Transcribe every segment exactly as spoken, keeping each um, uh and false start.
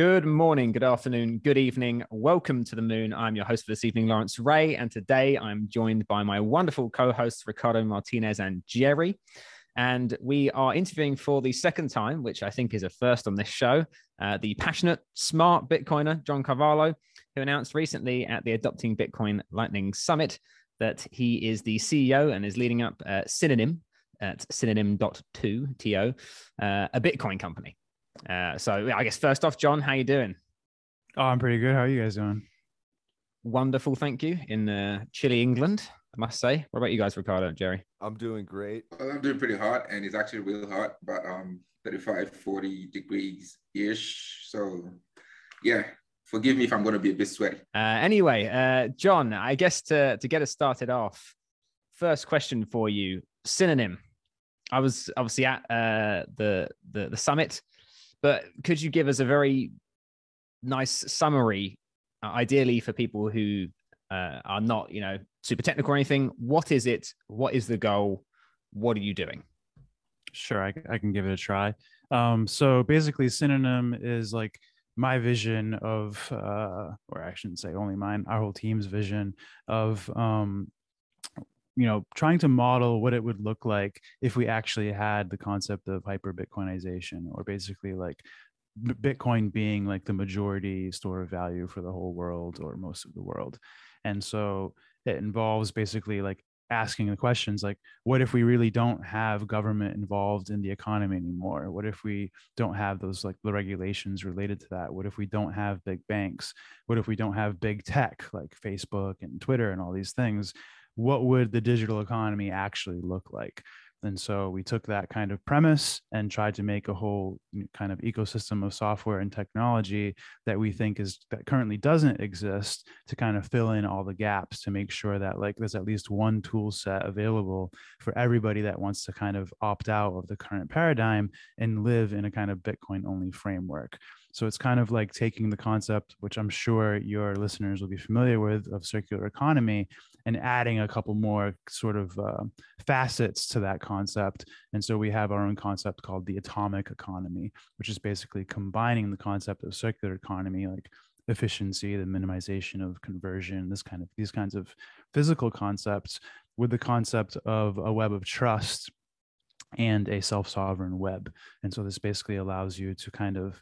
Good morning, good afternoon, good evening. Welcome to The Moon. I'm your host for this evening, Lawrence Ray, and today I'm joined by my wonderful co-hosts, Ricardo Martinez and Jerry. And we are interviewing for the second time, which I think is a first on this show, uh, the passionate, smart Bitcoiner, John Carvalho, who announced recently at the Adopting Bitcoin Lightning Summit that he is the C E O and is leading up uh, Synonym at synonym dot to, uh, a Bitcoin company. Uh, so I guess first off, John, how you doing? Oh, I'm pretty good. How are you guys doing? Wonderful. Thank you. In uh, chilly England, I must say. What about you guys, Ricardo and Jerry? I'm doing great. I'm doing pretty hot, and it's actually real hot, but um, thirty-five, forty degrees-ish. So yeah, forgive me if I'm going to be a bit sweaty. Uh, anyway, uh, John, I guess to, to get us started off, first question for you, Synonym. I was obviously at uh, the, the the summit, but could you give us a very nice summary, uh, ideally for people who uh, are not, you know, super technical or anything? What is it? What is the goal? What are you doing? Sure, I, I can give it a try. Um, so basically, Synonym is like my vision of, uh, or I shouldn't say only mine, our whole team's vision of, um, you know, trying to model what it would look like if we actually had the concept of hyper-Bitcoinization, or basically like Bitcoin being like the majority store of value for the whole world or most of the world. And so it involves basically like asking the questions like, what if we really don't have government involved in the economy anymore? What if we don't have those like the regulations related to that? What if we don't have big banks? What if we don't have big tech like Facebook and Twitter and all these things? What would the digital economy actually look like? And so we took that kind of premise and tried to make a whole kind of ecosystem of software and technology that we think is that currently doesn't exist to kind of fill in all the gaps to make sure that like there's at least one tool set available for everybody that wants to kind of opt out of the current paradigm and live in a kind of Bitcoin only framework. So it's kind of like taking the concept, which I'm sure your listeners will be familiar with, of circular economy, and adding a couple more sort of uh, facets to that concept. And so we have our own concept called the atomic economy, which is basically combining the concept of circular economy, like efficiency, the minimization of conversion, this kind of these kinds of physical concepts, with the concept of a web of trust and a self-sovereign web. And so this basically allows you to kind of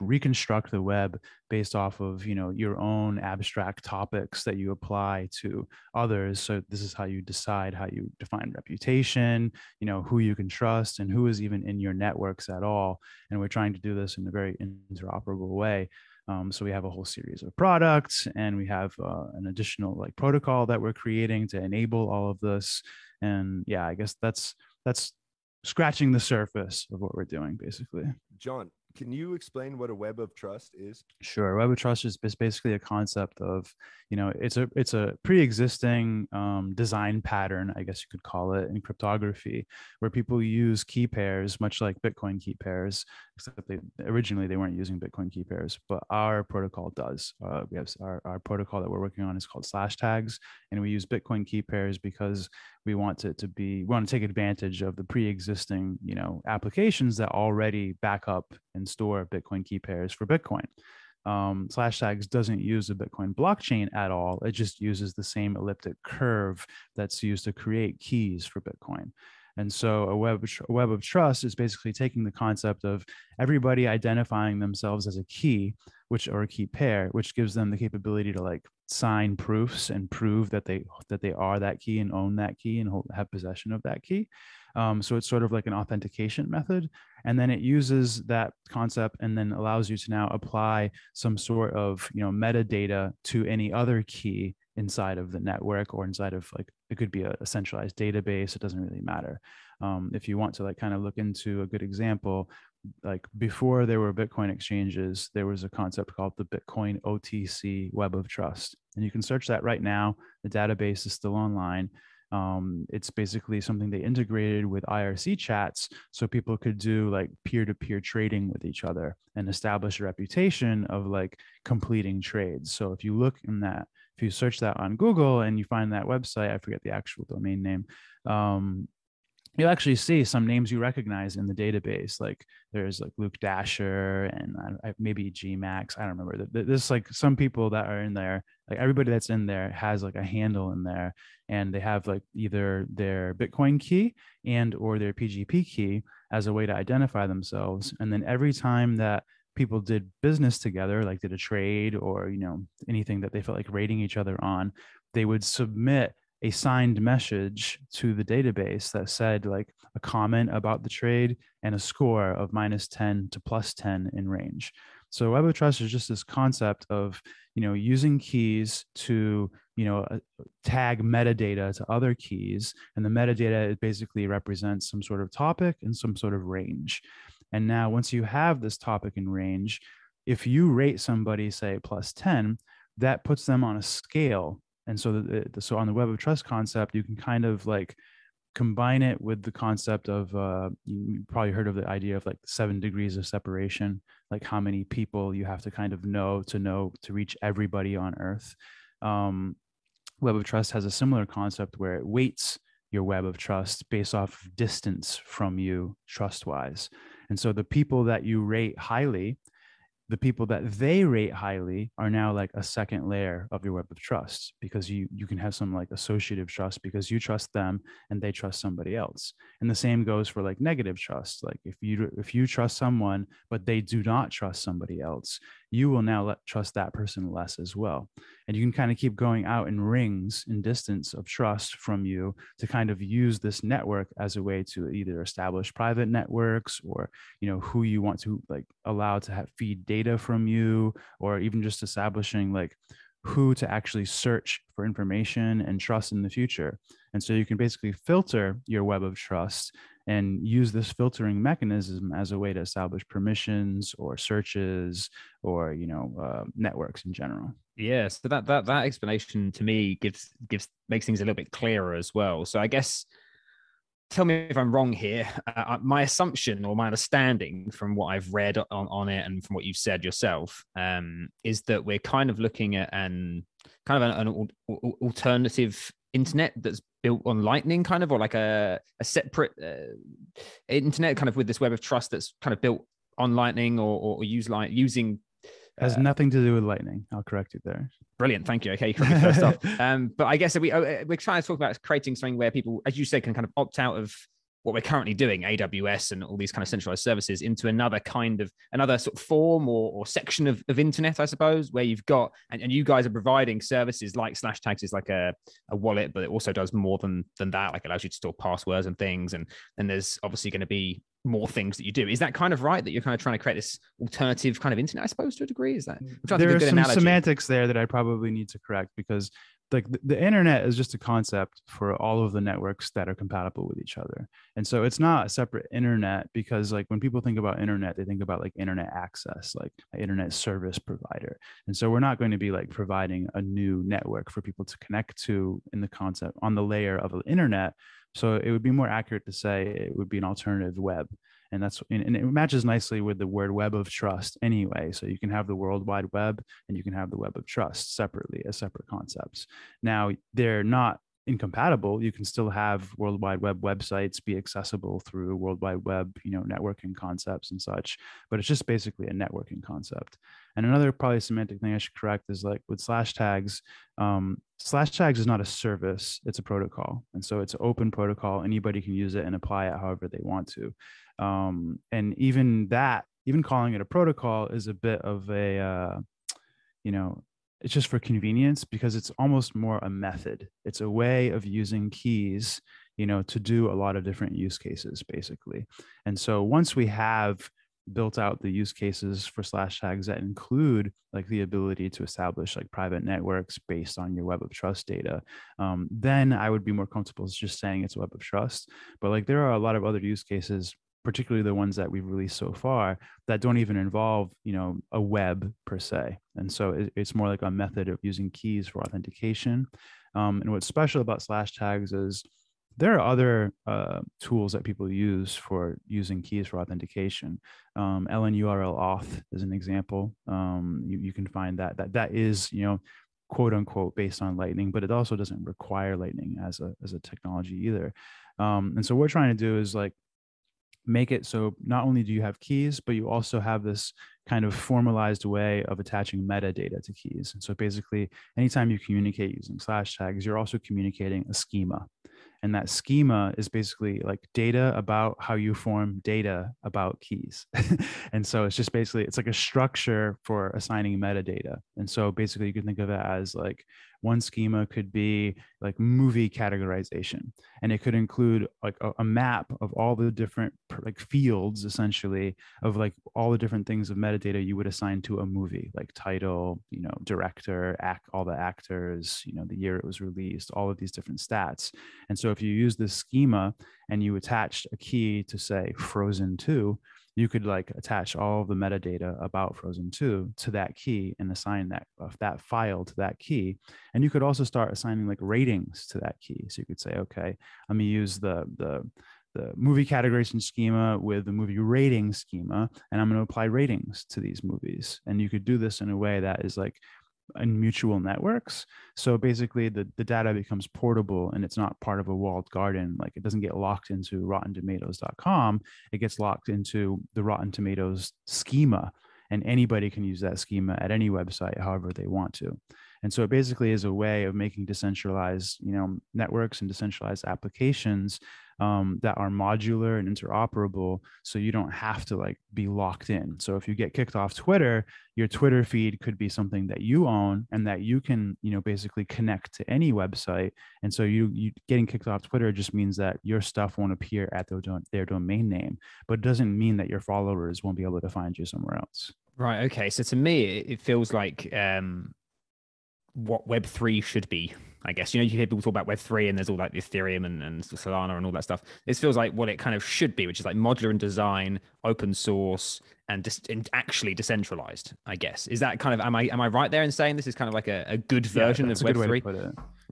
reconstruct the web based off of, you know, your own abstract topics that you apply to others. So this is how you decide how you define reputation, you know, who you can trust and who is even in your networks at all. And we're trying to do this in a very interoperable way. Um, so we have a whole series of products, and we have uh, an additional like protocol that we're creating to enable all of this. And yeah, I guess that's that's scratching the surface of what we're doing, basically. John, can you explain what a web of trust is? Sure. Web of trust is basically a concept of, you know, it's a it's a pre-existing um, design pattern, I guess you could call it, in cryptography, where people use key pairs, much like Bitcoin key pairs, except they originally they weren't using Bitcoin key pairs, but our protocol does. Uh, we have our, our protocol that we're working on is called Slash Tags, and we use Bitcoin key pairs because we want it to be, we want to take advantage of the pre-existing, you know, applications that already back up and store Bitcoin key pairs for Bitcoin. Um, Slash Tags doesn't use the Bitcoin blockchain at all. It just uses the same elliptic curve that's used to create keys for Bitcoin. And so a web, a web of trust is basically taking the concept of everybody identifying themselves as a key, which or a key pair, which gives them the capability to like sign proofs and prove that they that they are that key and own that key and hold, have possession of that key. Um, so it's sort of like an authentication method. And then it uses that concept and then allows you to now apply some sort of, you know, metadata to any other key inside of the network or inside of like, it could be a, a centralized database. It doesn't really matter. Um, if you want to like kind of look into a good example, like before there were Bitcoin exchanges, there was a concept called the Bitcoin O T C web of trust. And you can search that right now. The database is still online. Um, it's basically something they integrated with I R C chats so people could do like peer-to-peer trading with each other and establish a reputation of like completing trades. So if you look in that, if you search that on Google and you find that website, I forget the actual domain name, um, you'll actually see some names you recognize in the database. Like there's like Luke Dasher and I, maybe Gmax. I don't remember. There's like some people that are in there. Like everybody that's in there has like a handle in there, and they have like either their Bitcoin key and or their P G P key as a way to identify themselves. And then every time that people did business together, like did a trade or, you know, anything that they felt like rating each other on, they would submit a signed message to the database that said like a comment about the trade and a score of minus ten to plus ten in range. So Web of Trust is just this concept of, you know, using keys to, you know, tag metadata to other keys. And the metadata basically represents some sort of topic and some sort of range. And now once you have this topic and range, if you rate somebody, say, plus ten, that puts them on a scale. And so, the, so on the Web of Trust concept, you can kind of like combine it with the concept of, uh, you probably heard of the idea of like seven degrees of separation, like how many people you have to kind of know to know to reach everybody on Earth. Um, Web of Trust has a similar concept where it weights your Web of Trust based off of distance from you trust-wise. And so the people that you rate highly, the people that they rate highly are now like a second layer of your Web of Trust, because you, you can have some like associative trust because you trust them and they trust somebody else. And the same goes for like negative trust. Like if you, if you trust someone, but they do not trust somebody else, you will now let, trust that person less as well. And you can kind of keep going out in rings in distance of trust from you to kind of use this network as a way to either establish private networks or, you know, who you want to like allow to have feed data from you, or even just establishing like who to actually search for information and trust in the future. And so you can basically filter your Web of Trust and use this filtering mechanism as a way to establish permissions or searches or, you know, uh, networks in general. Yeah, so that that that explanation to me gives gives makes things a little bit clearer as well. So I guess, tell me if I'm wrong here. Uh, my assumption or my understanding from what I've read on, on it and from what you've said yourself um, is that we're kind of looking at an kind of an, an alternative internet that's built on Lightning, kind of, or like a, a separate uh, internet kind of with this Web of Trust that's kind of built on Lightning or, or, or use light using uh, has nothing to do with Lightning. I'll correct you there. Brilliant. Thank you. Okay. First off. Um, but I guess we, uh, we're trying to talk about creating something where people, as you said, can kind of opt out of what we're currently doing, A W S and all these kind of centralized services, into another kind of another sort of form or, or section of, of internet, I suppose, where you've got, and, and you guys are providing services like Slash Tags is like a, a wallet, but it also does more than than that, like allows you to store passwords and things. And and there's obviously going to be more things that you do. Is that kind of right, that you're kind of trying to create this alternative kind of internet, I suppose, to a degree? Is that, there are some semantics there that I probably need to correct, because like the, the internet is just a concept for all of the networks that are compatible with each other. And so it's not a separate internet, because like when people think about internet, they think about like internet access, like an internet service provider. And so we're not going to be like providing a new network for people to connect to in the concept on the layer of the internet. So it would be more accurate to say it would be an alternative web. And that's, and it matches nicely with the word Web of Trust anyway. So you can have the World Wide Web and you can have the Web of Trust separately as separate concepts. Now, they're not incompatible. You can still have World Wide Web websites be accessible through World Wide Web, you know, networking concepts and such, but it's just basically a networking concept. And another probably semantic thing I should correct is like with Slash Tags, um, Slash Tags is not a service, it's a protocol. And so it's open protocol, anybody can use it and apply it however they want to. Um, and even that, even calling it a protocol is a bit of a, uh, you know, it's just for convenience, because it's almost more a method. It's a way of using keys, you know, to do a lot of different use cases, basically. And so once we have built out the use cases for Slash Tags that include like the ability to establish like private networks based on your Web of Trust data, um, then I would be more comfortable just saying it's a Web of Trust. But like there are a lot of other use cases, particularly the ones that we've released so far, that don't even involve, you know, a web per se. And so it, it's more like a method of using keys for authentication. Um, and what's special about Slash Tags is there are other uh, tools that people use for using keys for authentication. Um, L N U R L auth is an example. Um, you, you can find that, that that is, you know, quote unquote based on Lightning, but it also doesn't require Lightning as a as a technology either. Um, and so what we're trying to do is like make it so not only do you have keys, but you also have this kind of formalized way of attaching metadata to keys. And so basically, anytime you communicate using slash tags, you're also communicating a schema. And that schema is basically like data about how you form data about keys. And so it's just basically, it's like a structure for assigning metadata. And so basically you can think of it as like one schema could be like movie categorization, and it could include like a, a map of all the different like fields essentially of like all the different things of metadata you would assign to a movie, like title, you know, director, act, all the actors, you know, the year it was released, all of these different stats. And so if you use this schema and you attached a key to say Frozen two, you could like attach all of the metadata about Frozen two to that key and assign that uh, that file to that key. And you could also start assigning like ratings to that key. So you could say, okay, let me use the, the, the movie categorization schema with the movie rating schema, and I'm going to apply ratings to these movies. And you could do this in a way that is like in mutual networks. So basically the, the data becomes portable, and it's not part of a walled garden. Like it doesn't get locked into rotten tomatoes dot com. It gets locked into the Rotten Tomatoes schema, and anybody can use that schema at any website, however they want to. And so it basically is a way of making decentralized, you know, networks and decentralized applications um, that are modular and interoperable. So you don't have to like be locked in. So if you get kicked off Twitter, your Twitter feed could be something that you own and that you can, you know, basically connect to any website. And so you, you getting kicked off Twitter just means that your stuff won't appear at their, their domain name, but it doesn't mean that your followers won't be able to find you somewhere else. Right. Okay. So to me, it feels like, um, what Web three should be, I guess. You know, you hear people talk about Web three and there's all like the Ethereum and, and Solana and all that stuff. This feels like what it kind of should be, which is like modular in design, open source, and, just, and actually decentralized, I guess. Is that kind of, am I am I right there in saying this is kind of like a, a good version yeah, of Web three? Right,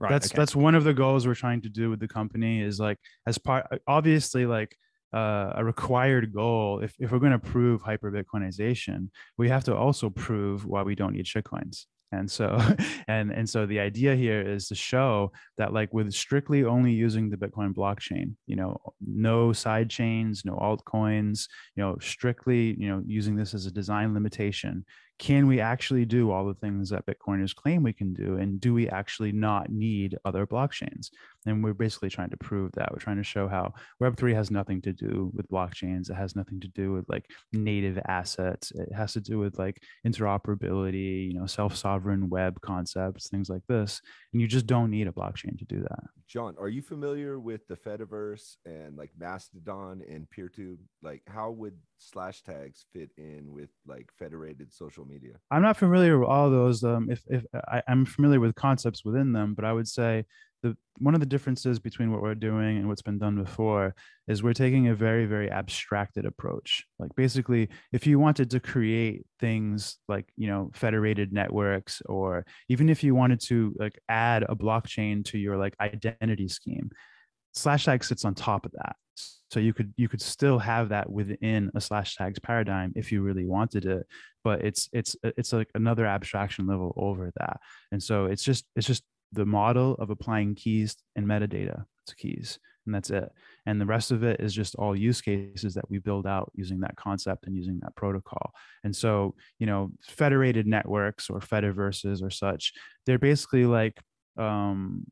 that's, okay. that's one of the goals we're trying to do with the company is like, as part, obviously like, Uh, a required goal, if, if we're going to prove hyper-Bitcoinization, we have to also prove why we don't need shitcoins. And so, and, and so the idea here is to show that like with strictly only using the Bitcoin blockchain, you know, no side chains, no altcoins, you know, strictly, you know, using this as a design limitation, can we actually do all the things that Bitcoiners claim we can do? And do we actually not need other blockchains? And we're basically trying to prove that. We're trying to show how Web three has nothing to do with blockchains. It has nothing to do with like native assets. It has to do with like interoperability, you know, self-sovereign web concepts, things like this. And you just don't need a blockchain to do that. John, are you familiar with the Fediverse and like Mastodon and PeerTube? Like how would slash tags fit in with like federated social media? I'm not familiar with all those. Um, if if I, I'm familiar with concepts within them, but I would say the one of the differences between what we're doing and what's been done before is we're taking a very, very abstracted approach. Like basically, if you wanted to create things like, you know, federated networks, or even if you wanted to like add a blockchain to your like identity scheme, slash tag sits on top of that. So you could you could still have that within a slash tags paradigm if you really wanted it, but it's it's it's like another abstraction level over that. And so it's just it's just the model of applying keys and metadata to keys, and that's it. And the rest of it is just all use cases that we build out using that concept and using that protocol. And so, you know, federated networks or fediverses or such, they're basically like um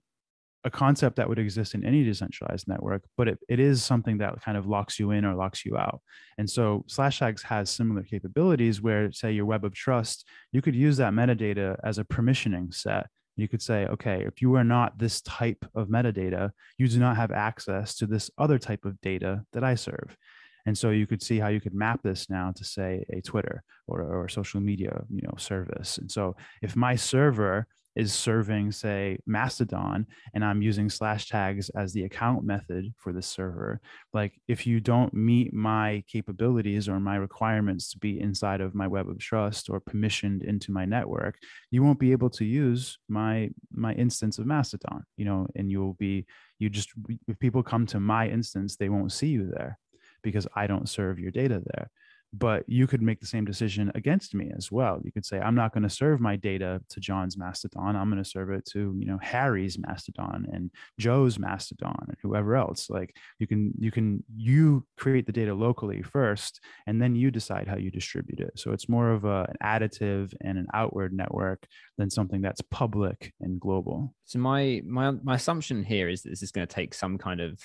a concept that would exist in any decentralized network, but it, it is something that kind of locks you in or locks you out. And so slash tags has similar capabilities where, say, your web of trust, you could use that metadata as a permissioning set. You could say, okay, if you are not this type of metadata, you do not have access to this other type of data that I serve. And so you could see how you could map this now to, say, a Twitter or, or social media, you know, service. And so if my server is serving, say, Mastodon, and I'm using slash tags as the account method for this server, like if you don't meet my capabilities or my requirements to be inside of my web of trust or permissioned into my network, you won't be able to use my my instance of Mastodon, you know, and you'll be, you just, if people come to my instance, they won't see you there because I don't serve your data there. but you could make the same decision against me as well. You could say, I'm not going to serve my data to John's Mastodon. I'm going to serve it to, you know, Harry's Mastodon and Joe's Mastodon and whoever else. Like you can, you can, you create the data locally first, and then you decide how you distribute it. So it's more of a, an additive and an outward network than something that's public and global. So my, my, my assumption here is that this is going to take some kind of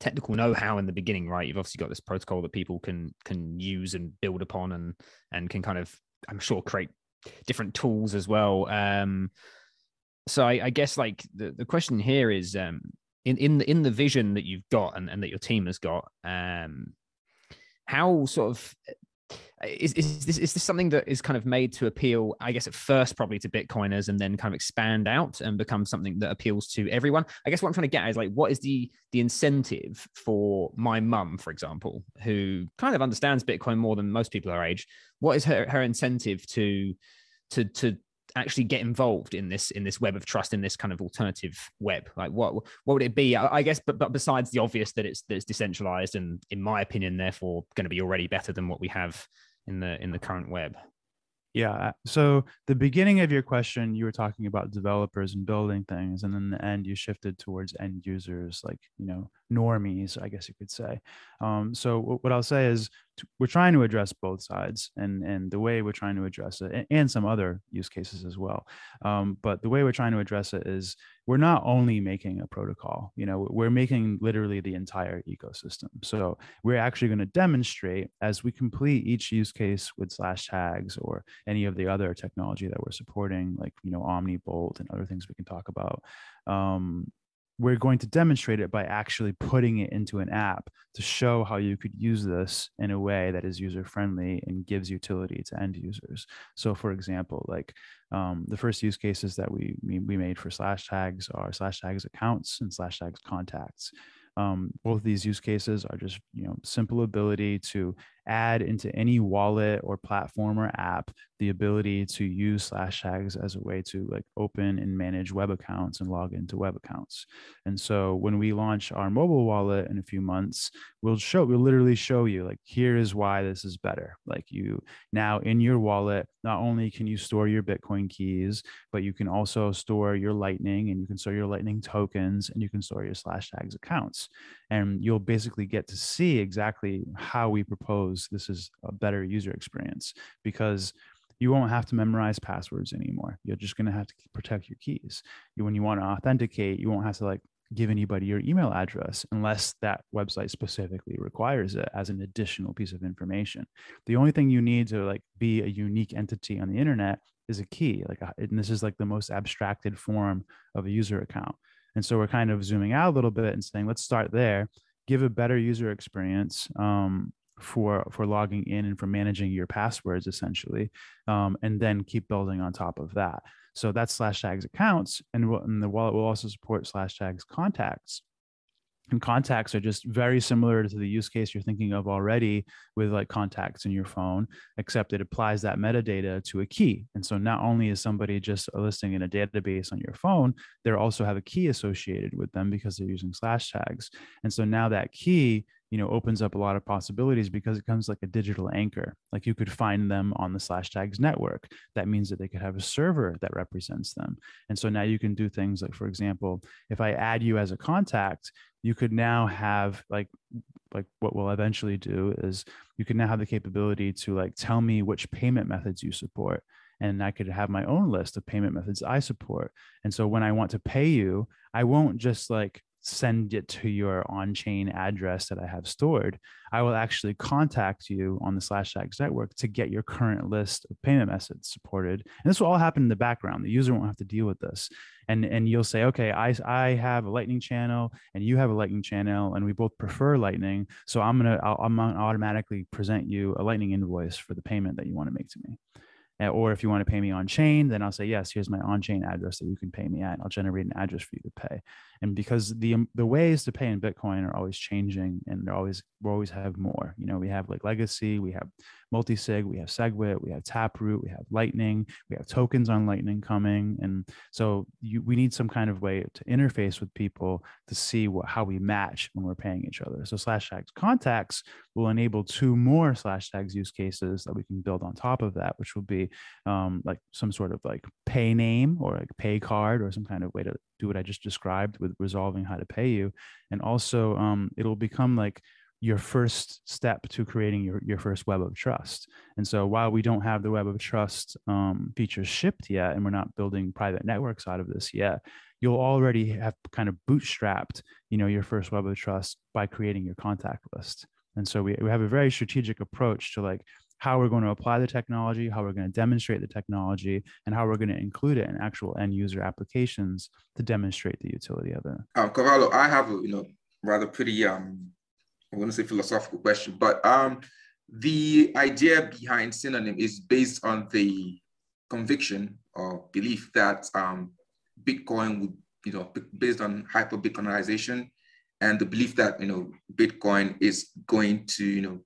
technical know-how in the beginning, right? You've obviously got this protocol that people can can use and build upon, and and can kind of, I'm sure, create different tools as well. Um, so I, I guess like the, the question here is, um, in in the in the vision that you've got and, and that your team has got, um, how sort of is is this is this something that is kind of made to appeal, I guess, at first probably to Bitcoiners, and then kind of expand out and become something that appeals to everyone? I guess what I'm trying to get at is, like, what is the the incentive for my mum, for example, who kind of understands Bitcoin more than most people her age? What is her her incentive to to to actually get involved in this in this web of trust, in this kind of alternative web? Like, what what would it be, I guess, but but besides the obvious that it's that it's decentralized and, in my opinion, therefore going to be already better than what we have in the in the current web? Yeah. So the beginning of your question, you were talking about developers and building things, and then the end you shifted towards end users, like, you know, normies, I guess you could say. Um, so what I'll say is we're trying to address both sides, and, and the way we're trying to address it, and, and some other use cases as well. Um, but the way we're trying to address it is we're not only making a protocol, you know, we're making literally the entire ecosystem. So we're actually going to demonstrate, as we complete each use case with slash tags or any of the other technology that we're supporting, like, you know, OmniBolt and other things we can talk about, um, we're going to demonstrate it by actually putting it into an app to show how you could use this in a way that is user-friendly and gives utility to end users. So for example, like um, the first use cases that we, we, we made for slash tags are slash tags accounts and slash tags contacts. Um, both of these use cases are just, you know, simple ability to add into any wallet or platform or app the ability to use slash tags as a way to, like, open and manage web accounts and log into web accounts. And so when we launch our mobile wallet in a few months, we'll show, we'll literally show you, like, here is why this is better. Like, you now in your wallet, not only can you store your Bitcoin keys, but you can also store your Lightning, and you can store your Lightning tokens, and you can store your slash tags accounts. And you'll basically get to see exactly how we propose this is a better user experience, because you won't have to memorize passwords anymore. You're just going to have to protect your keys. You, when you want to authenticate, you won't have to, like, give anybody your email address unless that website specifically requires it as an additional piece of information. The only thing you need to, like, be a unique entity on the internet is a key. Like, and this is, like, the most abstracted form of a user account. And so we're kind of zooming out a little bit and saying, let's start there, give a better user experience, um, for for logging in and for managing your passwords, essentially, um, and then keep building on top of that. So that's slash tags accounts, and, we'll, and the wallet will also support slash tags contacts. And contacts are just very similar to the use case you're thinking of already with, like, contacts in your phone, except it applies that metadata to a key. And so not only is somebody just listing in a database on your phone, they also have a key associated with them because they're using slash tags. And so now that key, you know, opens up a lot of possibilities because it comes like a digital anchor. Like, you could find them on the slash tags network. That means that they could have a server that represents them. And so now you can do things like, for example, if I add you as a contact, you could now have, like, like what we'll eventually do is you can now have the capability to, like, tell me which payment methods you support. And I could have my own list of payment methods I support. And so when I want to pay you, I won't just, like, send it to your on-chain address that I have stored. I will actually contact you on the slash tags network to get your current list of payment methods supported. And this will all happen in the background. The user won't have to deal with this. And, and you'll say, okay, I, I have a Lightning channel and you have a Lightning channel and we both prefer Lightning. So I'm going to, I'm going to automatically present you a Lightning invoice for the payment that you want to make to me. Or if you want to pay me on chain, then I'll say, yes, here's my on-chain address that you can pay me at. And I'll generate an address for you to pay. And because the the ways to pay in Bitcoin are always changing, and they're always we always have more. You know, we have like legacy, we have multi-sig, we have SegWit, we have Taproot, we have Lightning, we have tokens on Lightning coming, and so you, we need some kind of way to interface with people to see what how we match when we're paying each other. So slash tags contacts will enable two more slash tags use cases that we can build on top of that, which will be um, like some sort of like pay name or like pay card or some kind of way to do what I just described with resolving how to pay you. And also um, it'll become like your first step to creating your, your first web of trust. And so while we don't have the web of trust um, features shipped yet, and we're not building private networks out of this yet, you'll already have kind of bootstrapped, you know, your first web of trust by creating your contact list. And so we, we have a very strategic approach to like how we're going to apply the technology, how we're going to demonstrate the technology, and how we're going to include it in actual end user applications to demonstrate the utility of it. Um, Carvalho, I have a, you know, rather pretty, um, I want to say philosophical question, but um, the idea behind Synonym is based on the conviction or belief that um, Bitcoin would, you know, based on hyper-Bitcoinization and the belief that, you know, Bitcoin is going to, you know,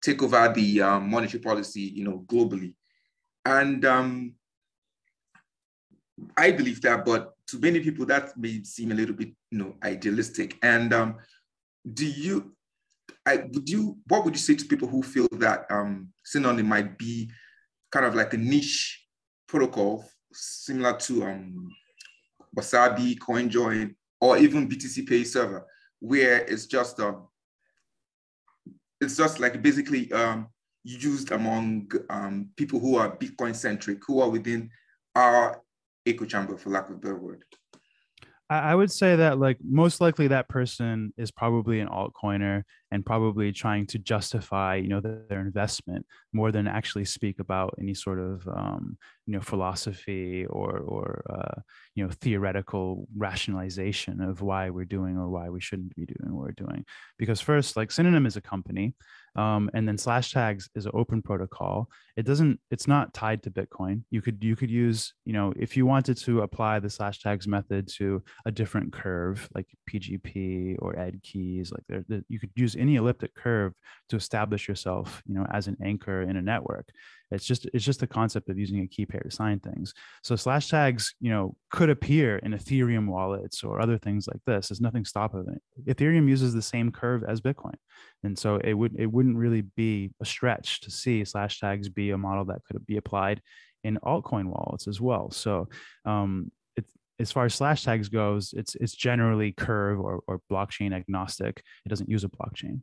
take over the um, monetary policy, you know, globally. And um, I believe that, but to many people that may seem a little bit, you know, idealistic. And um, do you, I, would you, what would you say to people who feel that um, Synonym might be kind of like a niche protocol similar to um, Wasabi, CoinJoin, or even B T C Pay Server, where it's just a, it's just like basically um, used among um, people who are Bitcoin centric, who are within our echo chamber, for lack of a better word? I would say that like most likely that person is probably an altcoiner and probably trying to justify, you know, their, their investment more than actually speak about any sort of, um, you know, philosophy or, or uh, you know, theoretical rationalization of why we're doing or why we shouldn't be doing what we're doing. Because first, like Synonym is a company. Um, and then slash tags is an open protocol. It doesn't, it's not tied to Bitcoin. You could, you could use, you know, if you wanted to apply the slash tags method to a different curve, like P G P or ed keys, like there, there, you could use any elliptic curve to establish yourself, you know, as an anchor in a network. It's just, it's just the concept of using a key pair to sign things. So slash tags, you know, could appear in Ethereum wallets or other things like this. There's nothing stopping it. Ethereum uses the same curve as Bitcoin. And so it would, it wouldn't really be a stretch to see slash tags be a model that could be applied in altcoin wallets as well. So, um, as far as slash tags goes, it's it's generally curve or, or blockchain agnostic. It doesn't use a blockchain.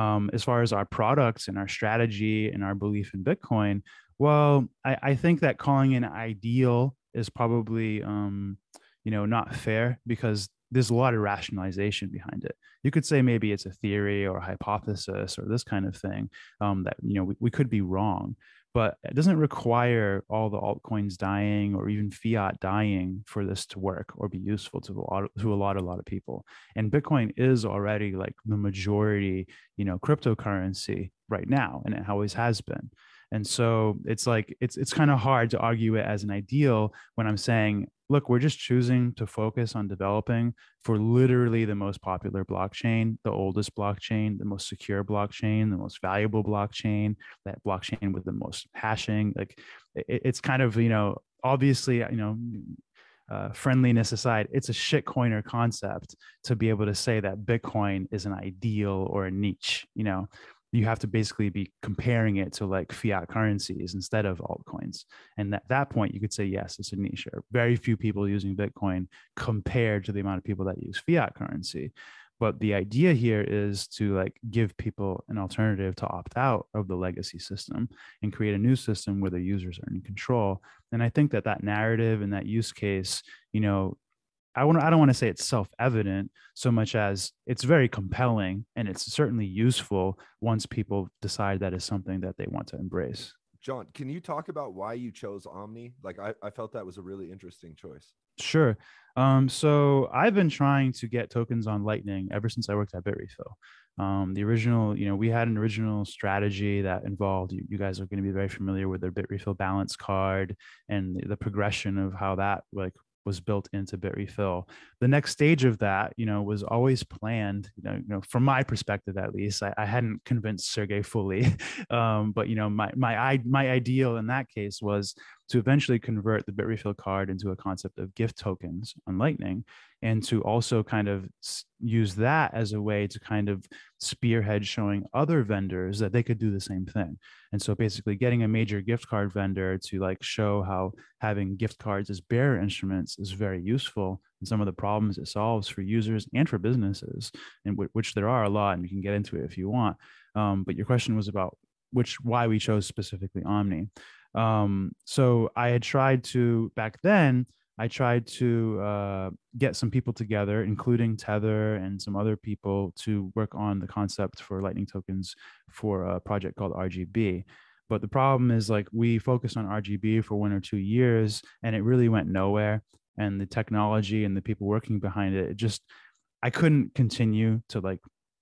Um, as far as our products and our strategy and our belief in Bitcoin, well, I, I think that calling an ideal is probably um, you know, not fair, because there's a lot of rationalization behind it. You could say maybe it's a theory or a hypothesis or this kind of thing um, that, you know, we, we could be wrong. But it doesn't require all the altcoins dying or even fiat dying for this to work or be useful to a lot, to a lot, a lot of people. And Bitcoin is already like the majority, you know, cryptocurrency right now, and it always has been. And so it's like, it's, it's kind of hard to argue it as an ideal when I'm saying, look, we're just choosing to focus on developing for literally the most popular blockchain, the oldest blockchain, the most secure blockchain, the most valuable blockchain, that blockchain with the most hashing. Like it, it's kind of, you know, obviously, you know, uh, friendliness aside, it's a shitcoiner concept to be able to say that Bitcoin is an ideal or a niche. You know, you have to basically be comparing it to like fiat currencies instead of altcoins. And at that point, you could say, yes, it's a niche. Very few people using Bitcoin compared to the amount of people that use fiat currency. But the idea here is to like give people an alternative to opt out of the legacy system and create a new system where the users are in control. And I think that that narrative and that use case, you know, I want to, I don't want to say it's self-evident so much as it's very compelling, and it's certainly useful once people decide that is something that they want to embrace. John, can you talk about why you chose Omni? Like I, I felt that was a really interesting choice. Sure. Um, so I've been trying to get tokens on Lightning ever since I worked at Bitrefill. Um, the original, you know, we had an original strategy that involved, you, you guys are going to be very familiar with their Bitrefill balance card and the, the progression of how that like was built into Bitrefill. The next stage of that, you know, was always planned, you know, you know from my perspective, at least, I, I hadn't convinced Sergey fully. Um, but, you know, my, my, my ideal in that case was to eventually convert the Bitrefill card into a concept of gift tokens on Lightning, and to also kind of use that as a way to kind of spearhead showing other vendors that they could do the same thing. And so basically getting a major gift card vendor to like show how having gift cards as bearer instruments is very useful and some of the problems it solves for users and for businesses, and which there are a lot, and we can get into it if you want. Um, but your question was about which why we chose specifically Omni. Um, so I had tried to, back then, I tried to uh, get some people together, including Tether and some other people, to work on the concept for Lightning tokens for a project called R G B. But the problem is, like, we focused on R G B for one or two years and it really went nowhere. And the technology and the people working behind it, it just, I couldn't continue to like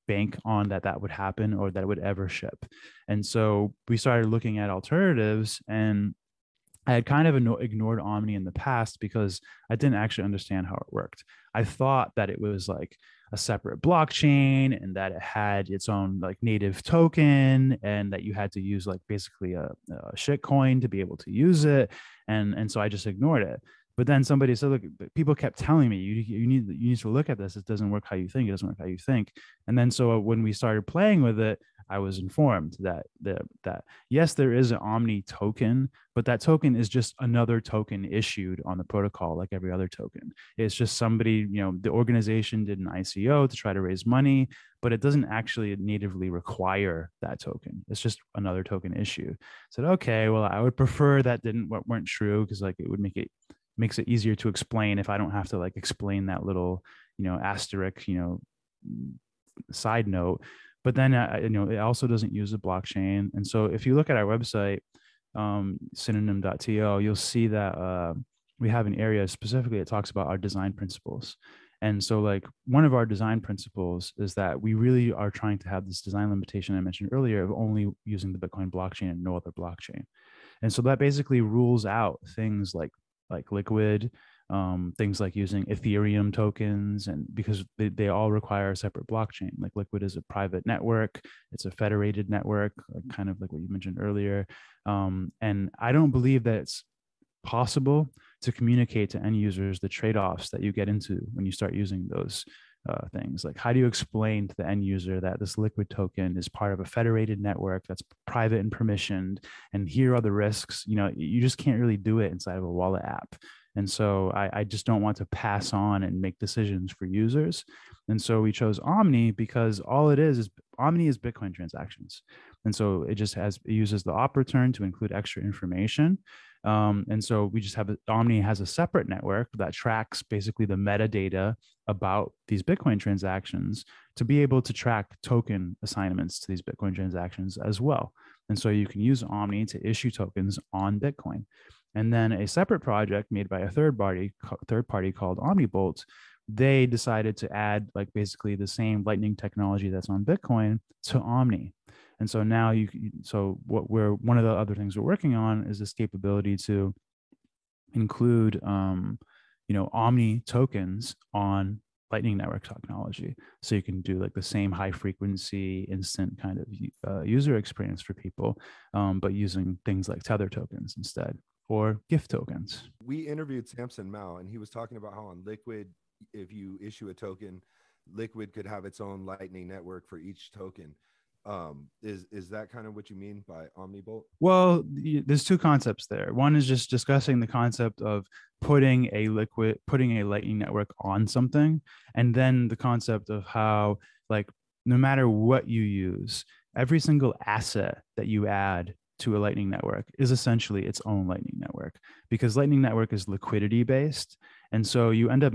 bank on that that would happen or that it would ever ship. And so we started looking at alternatives, and I had kind of ignored Omni in the past because I didn't actually understand how it worked. I thought that it was like a separate blockchain and that it had its own like native token and that you had to use like basically a, a shitcoin to be able to use it. And, and so I just ignored it. But then somebody said, look, people kept telling me, you, you, need, you need to look at this. It doesn't work how you think. It doesn't work how you think. And then so when we started playing with it, I was informed that, that, that yes, there is an Omni token, but that token is just another token issued on the protocol like every other token. It's just somebody, you know, the organization did an I C O to try to raise money, but it doesn't actually natively require that token. It's just another token issue. I said, okay, well, I would prefer that didn't weren't true, because like it would make it makes it easier to explain if I don't have to like explain that little, you know, asterisk, you know, side note. But then, uh, you know, it also doesn't use a blockchain. And so if you look at our website, um, synonym dot to, you'll see that uh, we have an area specifically that talks about our design principles. And so like one of our design principles is that we really are trying to have this design limitation I mentioned earlier of only using the Bitcoin blockchain and no other blockchain. And so that basically rules out things like like Liquid, um, things like using Ethereum tokens, and because they, they all require a separate blockchain. Like Liquid is a private network, it's a federated network, kind of like what you mentioned earlier. Um, and I don't believe that it's possible to communicate to end users the trade-offs that you get into when you start using those uh, things. Like, how do you explain to the end user that this Liquid token is part of a federated network that's private and permissioned, and here are the risks? You know, you just can't really do it inside of a wallet app. And so I, I just don't want to pass on and make decisions for users. And so we chose Omni because all it is is Omni is Bitcoin transactions. And so it just has, it uses the op return to include extra information. Um, and so we just have, a, Omni has a separate network that tracks basically the metadata about these Bitcoin transactions to be able to track token assignments to these Bitcoin transactions as well. And so you can use Omni to issue tokens on Bitcoin. And then a separate project made by a third party, third party called OmniBolt, they decided to add like basically the same Lightning technology that's on Bitcoin to Omni. And so now you, so what we're, one of the other things we're working on is this capability to include, um, you know, Omni tokens on Lightning Network technology. So you can do like the same high frequency, instant kind of uh, user experience for people, um, but using things like Tether tokens instead, or gift tokens. We interviewed Samson Mao, and he was talking about how on Liquid, if you issue a token, Liquid could have its own Lightning Network for each token. Um, is, is that kind of what you mean by OmniBolt? Well, there's two concepts there. One is just discussing the concept of putting a liquid, putting a Lightning Network on something. And then the concept of how, like, no matter what you use, every single asset that you add to a Lightning Network is essentially its own Lightning Network, because Lightning Network is liquidity based. And so you end up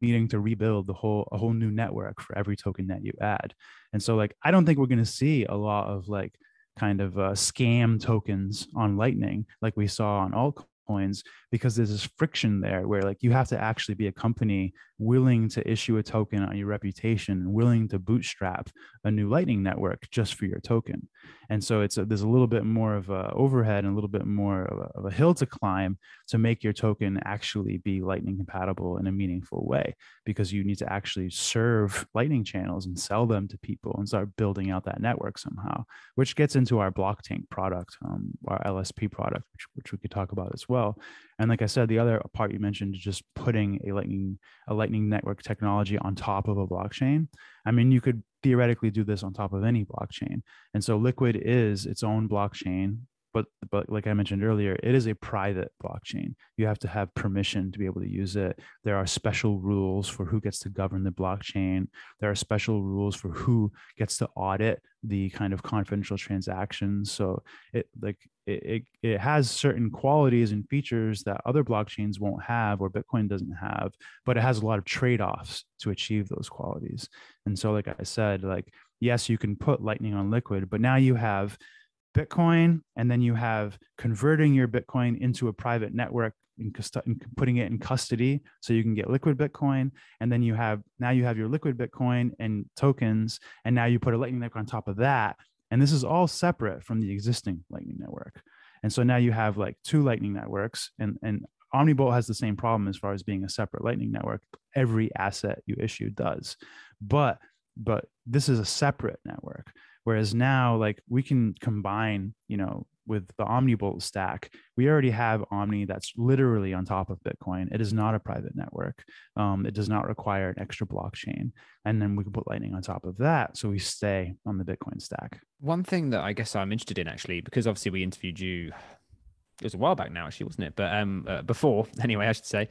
needing to rebuild the whole, a whole new network for every token that you add. And so like, I don't think we're going to see a lot of like kind of uh, scam tokens on Lightning, like we saw on altcoins, because there's this friction there where like you have to actually be a company willing to issue a token on your reputation and willing to bootstrap a new Lightning network just for your token. And so it's a, there's a little bit more of a overhead and a little bit more of a, of a hill to climb to make your token actually be Lightning compatible in a meaningful way, because you need to actually serve Lightning channels and sell them to people and start building out that network somehow, which gets into our BlockTank product, um, our L S P product, which, which we could talk about as well. And like I said, the other part you mentioned is just putting a lightning, a lightning network technology on top of a blockchain. I mean, you could theoretically do this on top of any blockchain. And so Liquid is its own blockchain, but, but like I mentioned earlier, it is a private blockchain. You have to have permission to be able to use it. There are special rules for who gets to govern the blockchain. There are special rules for who gets to audit the kind of confidential transactions. So it like it, it, it has certain qualities and features that other blockchains won't have or Bitcoin doesn't have, but it has a lot of trade-offs to achieve those qualities. And so, like I said, like, yes, you can put Lightning on Liquid, but now you have Bitcoin, and then you have converting your Bitcoin into a private network and putting it in custody so you can get liquid Bitcoin. And then you have, now you have your liquid Bitcoin and tokens, and now you put a Lightning network on top of that. And this is all separate from the existing Lightning network. And so now you have like two Lightning networks, and, and OmniBolt has the same problem as far as being a separate Lightning network. Every asset you issue does, but, but this is a separate network. Whereas now, like, we can combine, you know, with the OmniBolt stack, we already have Omni that's literally on top of Bitcoin. It is not a private network. Um, it does not require an extra blockchain. And then we can put Lightning on top of that. So we stay on the Bitcoin stack. One thing that I guess I'm interested in, actually, because obviously we interviewed you, it was a while back now, actually, wasn't it? But um, uh, before, anyway, I should say.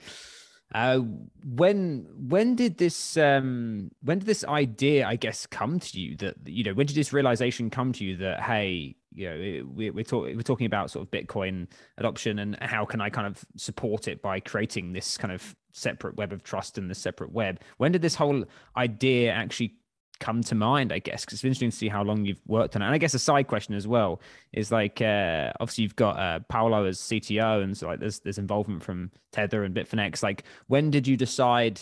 Uh, when when did this um, when did this idea, I guess, come to you? That, you know, when did this realization come to you that, hey, you know, we, we're talking we're talking about sort of Bitcoin adoption, and how can I kind of support it by creating this kind of separate web of trust and the separate web? When did this whole idea actually come to mind? I guess because it's interesting to see how long you've worked on it. And I guess a side question as well is, like, uh, obviously you've got uh, Paolo as C T O, and so like there's there's involvement from Tether and Bitfinex. Like, when did you decide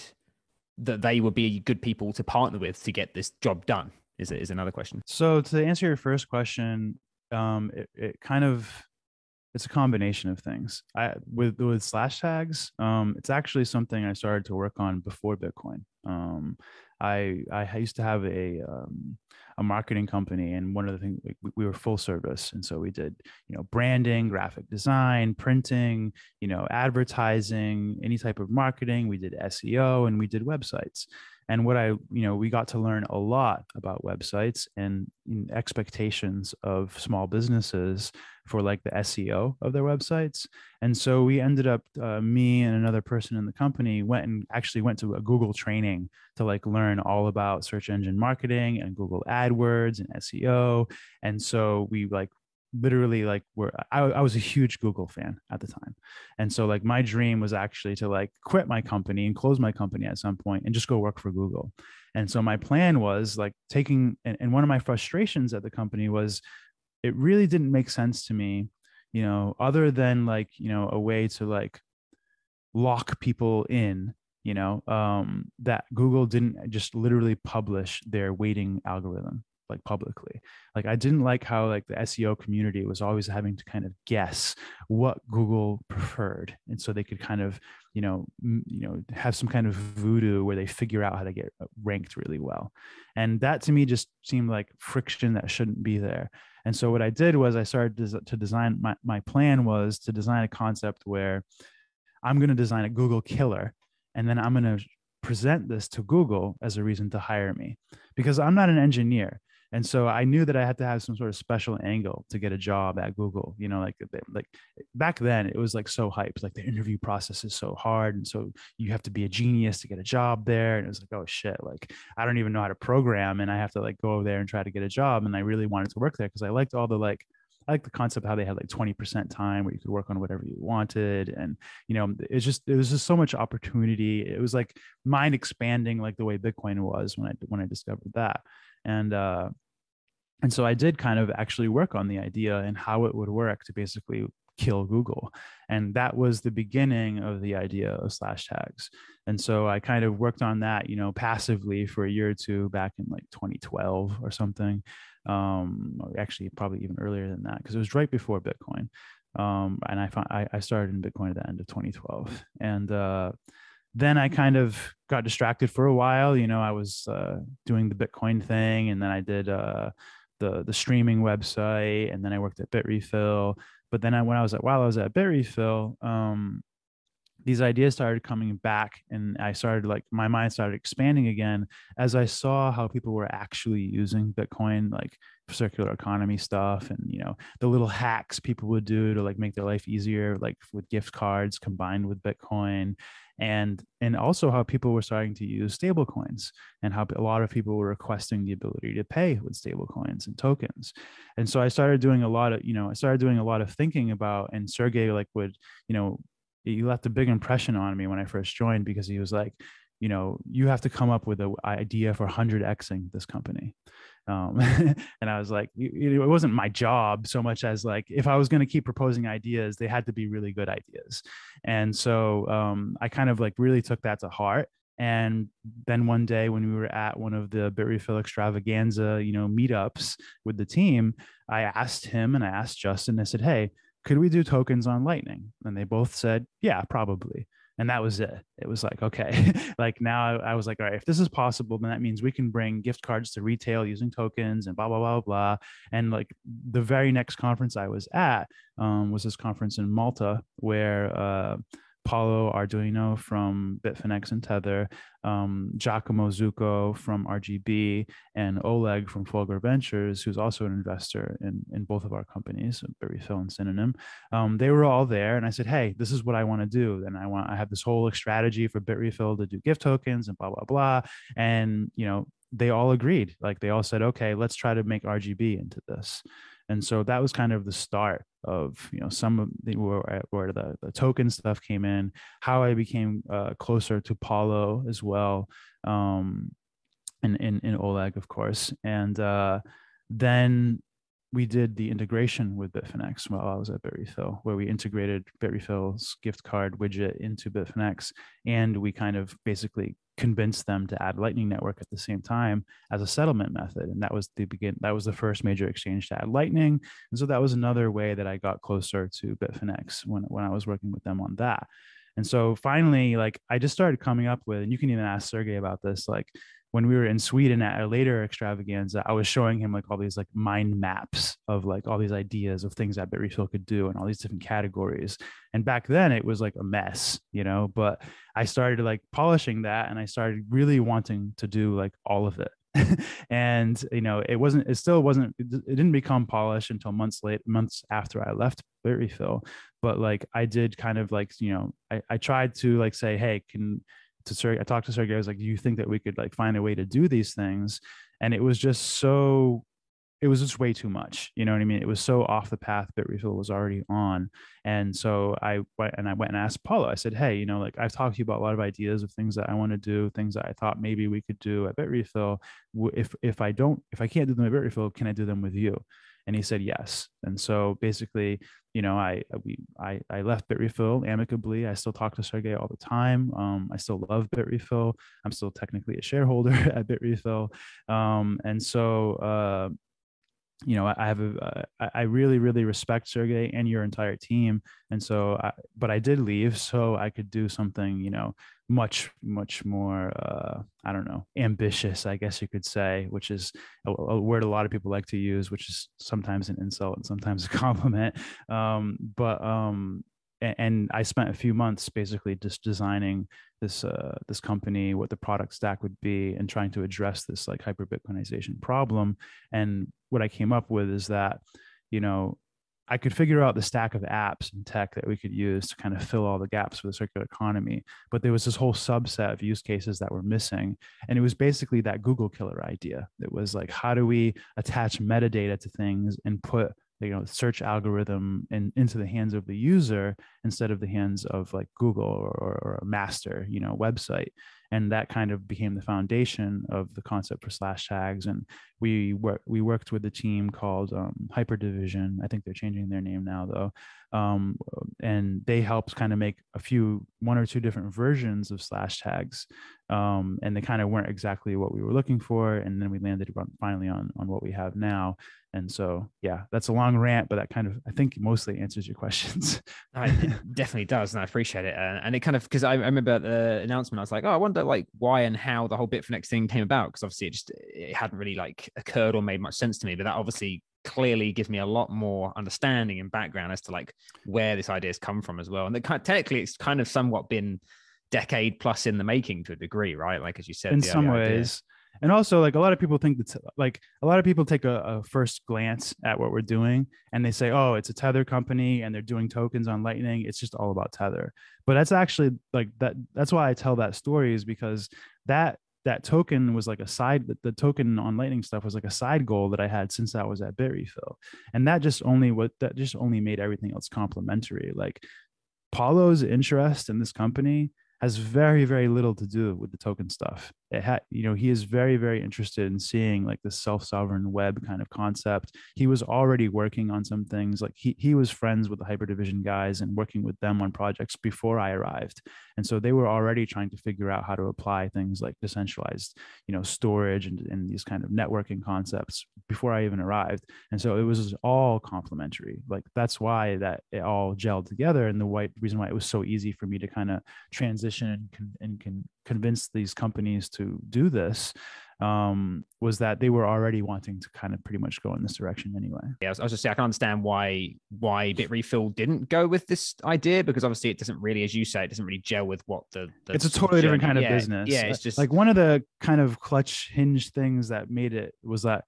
that they would be good people to partner with to get this job done? Is is another question. So to answer your first question, um, it, it kind of it's a combination of things. I with with slash tags, um, it's actually something I started to work on before Bitcoin. Um, I, I used to have a, um, a marketing company, and one of the things, we, we were full service. And so we did, you know, branding, graphic design, printing, you know, advertising, any type of marketing. We did S E O, and we did websites. And what I, you know, we got to learn a lot about websites and expectations of small businesses for like the S E O of their websites. And so we ended up, uh, me and another person in the company went and actually went to a Google training to like learn all about search engine marketing and Google AdWords and S E O. And so we like, literally like were I, I was a huge Google fan at the time. And so like my dream was actually to like quit my company and close my company at some point and just go work for Google. And so my plan was like taking, and, and one of my frustrations at the company was it really didn't make sense to me, you know, other than like, you know, a way to like lock people in, you know, um, that Google didn't just literally publish their weighting algorithm. Like publicly, like I didn't like how like the S E O community was always having to kind of guess what Google preferred, and so they could kind of, you know, m you know, have some kind of voodoo where they figure out how to get ranked really well, and that to me just seemed like friction that shouldn't be there. And so what I did was I started to, to design my my plan was to design a concept where I'm going to design a Google killer, and then I'm going to present this to Google as a reason to hire me, because I'm not an engineer. And so I knew that I had to have some sort of special angle to get a job at Google, you know, like, like back then it was like so hyped, like the interview process is so hard. And so you have to be a genius to get a job there. And it was like, oh shit, like, I don't even know how to program. And I have to like go over there and try to get a job. And I really wanted to work there because I liked all the like, I like the concept of how they had like twenty percent time where you could work on whatever you wanted. And, you know, it's just, it was just so much opportunity. It was like mind expanding, like the way Bitcoin was when I, when I discovered that. And, uh, and so I did kind of actually work on the idea and how it would work to basically kill Google. And that was the beginning of the idea of slash tags. And so I kind of worked on that, you know, passively for a year or two back in like twenty twelve or something. Um, actually, probably even earlier than that, because it was right before Bitcoin. Um, and I, found, I I started in Bitcoin at the end of twenty twelve. And uh, then I kind of got distracted for a while. You know, I was uh, doing the Bitcoin thing, and then I did uh, the the streaming website, and then I worked at Bitrefill. But then I, when I was at while I was at Bitrefill, um, these ideas started coming back, and I started like my mind started expanding again as I saw how people were actually using Bitcoin, like circular economy stuff, and you know the little hacks people would do to like make their life easier, like with gift cards combined with Bitcoin, and and also how people were starting to use stable coins, and how a lot of people were requesting the ability to pay with stable coins and tokens. And so I started doing a lot of you know I started doing a lot of thinking about, and Sergey like would you know he left a big impression on me when I first joined, because he was like, you know, you have to come up with an idea for one hundred X ing this company. Um, and I was like, it wasn't my job so much as like, if I was going to keep proposing ideas, they had to be really good ideas. And so um, I kind of like really took that to heart. And then one day when we were at one of the Bitrefill extravaganza, you know, meetups with the team, I asked him and I asked Justin, I said, hey, could we do tokens on Lightning? And they both said, yeah, probably. And that was it. It was like, okay, like now I was like, all right, if this is possible, then that means we can bring gift cards to retail using tokens and blah, blah, blah, blah. And like the very next conference I was at um, was this conference in Malta where uh, Paulo Arduino from Bitfinex and Tether, um, Giacomo Zucco from R G B, and Oleg from Folger Ventures, who's also an investor in, in both of our companies, Bitrefill and Synonym, um, they were all there. And I said, hey, this is what I want to do. And I want, I have this whole strategy for Bitrefill to do gift tokens and blah, blah, blah. And, you know, they all agreed, like they all said, okay, let's try to make R G B into this. And so that was kind of the start of, you know, some of the, where, where the, the token stuff came in, how I became uh, closer to Paulo as well, um, and, and, and Oleg, of course. And uh, then we did the integration with Bitfinex while I was at Bitrefill, where we integrated Bitrefill's gift card widget into Bitfinex. And we kind of basically convinced them to add Lightning Network at the same time as a settlement method. And that was the begin, that was the first major exchange to add Lightning. And so that was another way that I got closer to Bitfinex when, when I was working with them on that. And so finally, like I just started coming up with, and you can even ask Sergey about this, like when we were in Sweden at a later extravaganza, I was showing him like all these like mind maps of like all these ideas of things that Bitrefill could do and all these different categories. And back then it was like a mess, you know, but I started like polishing that, and I started really wanting to do like all of it. And, you know, it wasn't, it still wasn't, it didn't become polished until months late, months after I left Bitrefill. But like, I did kind of like, you know, I, I tried to like say, hey, can, to Sergey, I talked to Sergey, I was like, do you think that we could like find a way to do these things? And it was just so, it was just way too much. You know what I mean? It was so off the path Bitrefill was already on. And so I went and I went and asked Paulo, I said, hey, you know, like I've talked to you about a lot of ideas of things that I want to do, things that I thought maybe we could do at Bitrefill. If, if I don't, if I can't do them at Bitrefill, can I do them with you? And he said, yes. And so basically, you know, I, we, I, I left Bitrefill amicably. I still talk to Sergey all the time. Um, I still love Bitrefill. I'm still technically a shareholder at Bitrefill. Um, and so, uh, you know, I have a, uh, I really, really respect Sergey and your entire team. And so, I, but I did leave so I could do something, you know, much, much more, uh, I don't know, ambitious, I guess you could say, which is a, a word a lot of people like to use, which is sometimes an insult and sometimes a compliment. Um, but, um, and, and I spent a few months basically just designing this, uh, this company, what the product stack would be, and trying to address this like hyper Bitcoinization problem. And what I came up with is that, you know, I could figure out the stack of apps and tech that we could use to kind of fill all the gaps for the circular economy. But there was this whole subset of use cases that were missing. And it was basically that Google killer idea. It was like, how do we attach metadata to things and put, you know, search algorithm in, into the hands of the user instead of the hands of like Google or, or a master, you know, website. And that kind of became the foundation of the concept for slash tags. And we wor- we worked with a team called um, Hyper Division. I think they're changing their name now, though. Um, and they helped kind of make a few, one or two different versions of slash tags. Um, and they kind of weren't exactly what we were looking for. And then we landed finally on, on what we have now. And so, yeah, that's a long rant, but that kind of, I think, mostly answers your questions. It definitely does. And I appreciate it. Uh, and it kind of, because I, I remember the announcement, I was like, oh, I wonder like why and how the whole Bitfinex thing came about. Because obviously it just, it hadn't really like occurred or made much sense to me, but that obviously clearly gives me a lot more understanding and background as to like where this idea has come from as well. And that kind of, technically it's kind of somewhat been decade plus in the making to a degree, right? Like, as you said, in some ways. And also, like, a lot of people think that, like, a lot of people take a, a first glance at what we're doing and they say, oh, it's a Tether company and they're doing tokens on Lightning. It's just all about Tether. But that's actually like that. That's why I tell that story, is because that that token was like a side, the token on Lightning stuff was like a side goal that I had since I was at Bitrefill. And that just only what that just only made everything else complementary. Like, Paulo's interest in this company has very, very little to do with the token stuff. It had, you know, he is very, very interested in seeing like the self-sovereign web kind of concept. He was already working on some things. Like he, he was friends with the Hyperdivision guys and working with them on projects before I arrived. And so they were already trying to figure out how to apply things like decentralized, you know, storage and, and these kind of networking concepts before I even arrived. And so it was all complementary. Like, that's why that it all gelled together. And the white reason why it was so easy for me to kind of transition and con- and can convince these companies to do this um, was that they were already wanting to kind of pretty much go in this direction anyway. Yeah, I was, I was just saying, I can understand why why Bitrefill didn't go with this idea, because obviously it doesn't really, as you say, it doesn't really gel with what the... the it's a totally different kind of yeah, business. Yeah, it's just... Like, one of the kind of clutch hinge things that made it was that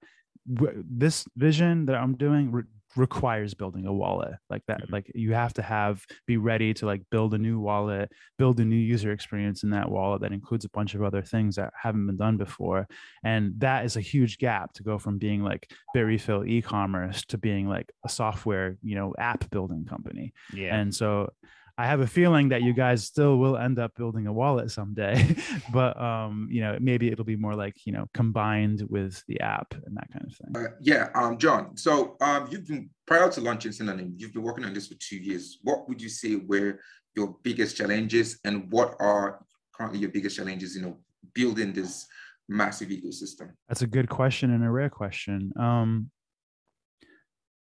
w- this vision that I'm doing... Re- requires building a wallet like that. Mm-hmm. Like, you have to have, be ready to like build a new wallet, build a new user experience in that wallet that includes a bunch of other things that haven't been done before. And that is a huge gap to go from being like Bitrefill e-commerce to being like a software, you know, app building company. Yeah. And so I have a feeling that you guys still will end up building a wallet someday, but, um, you know, maybe it'll be more like, you know, combined with the app and that kind of thing. Uh, yeah. Um, John, so um, you've been, prior to launching Synonym, you've been working on this for two years. What would you say were your biggest challenges, and what are currently your biggest challenges, you know, building this massive ecosystem? That's a good question and a rare question. Um,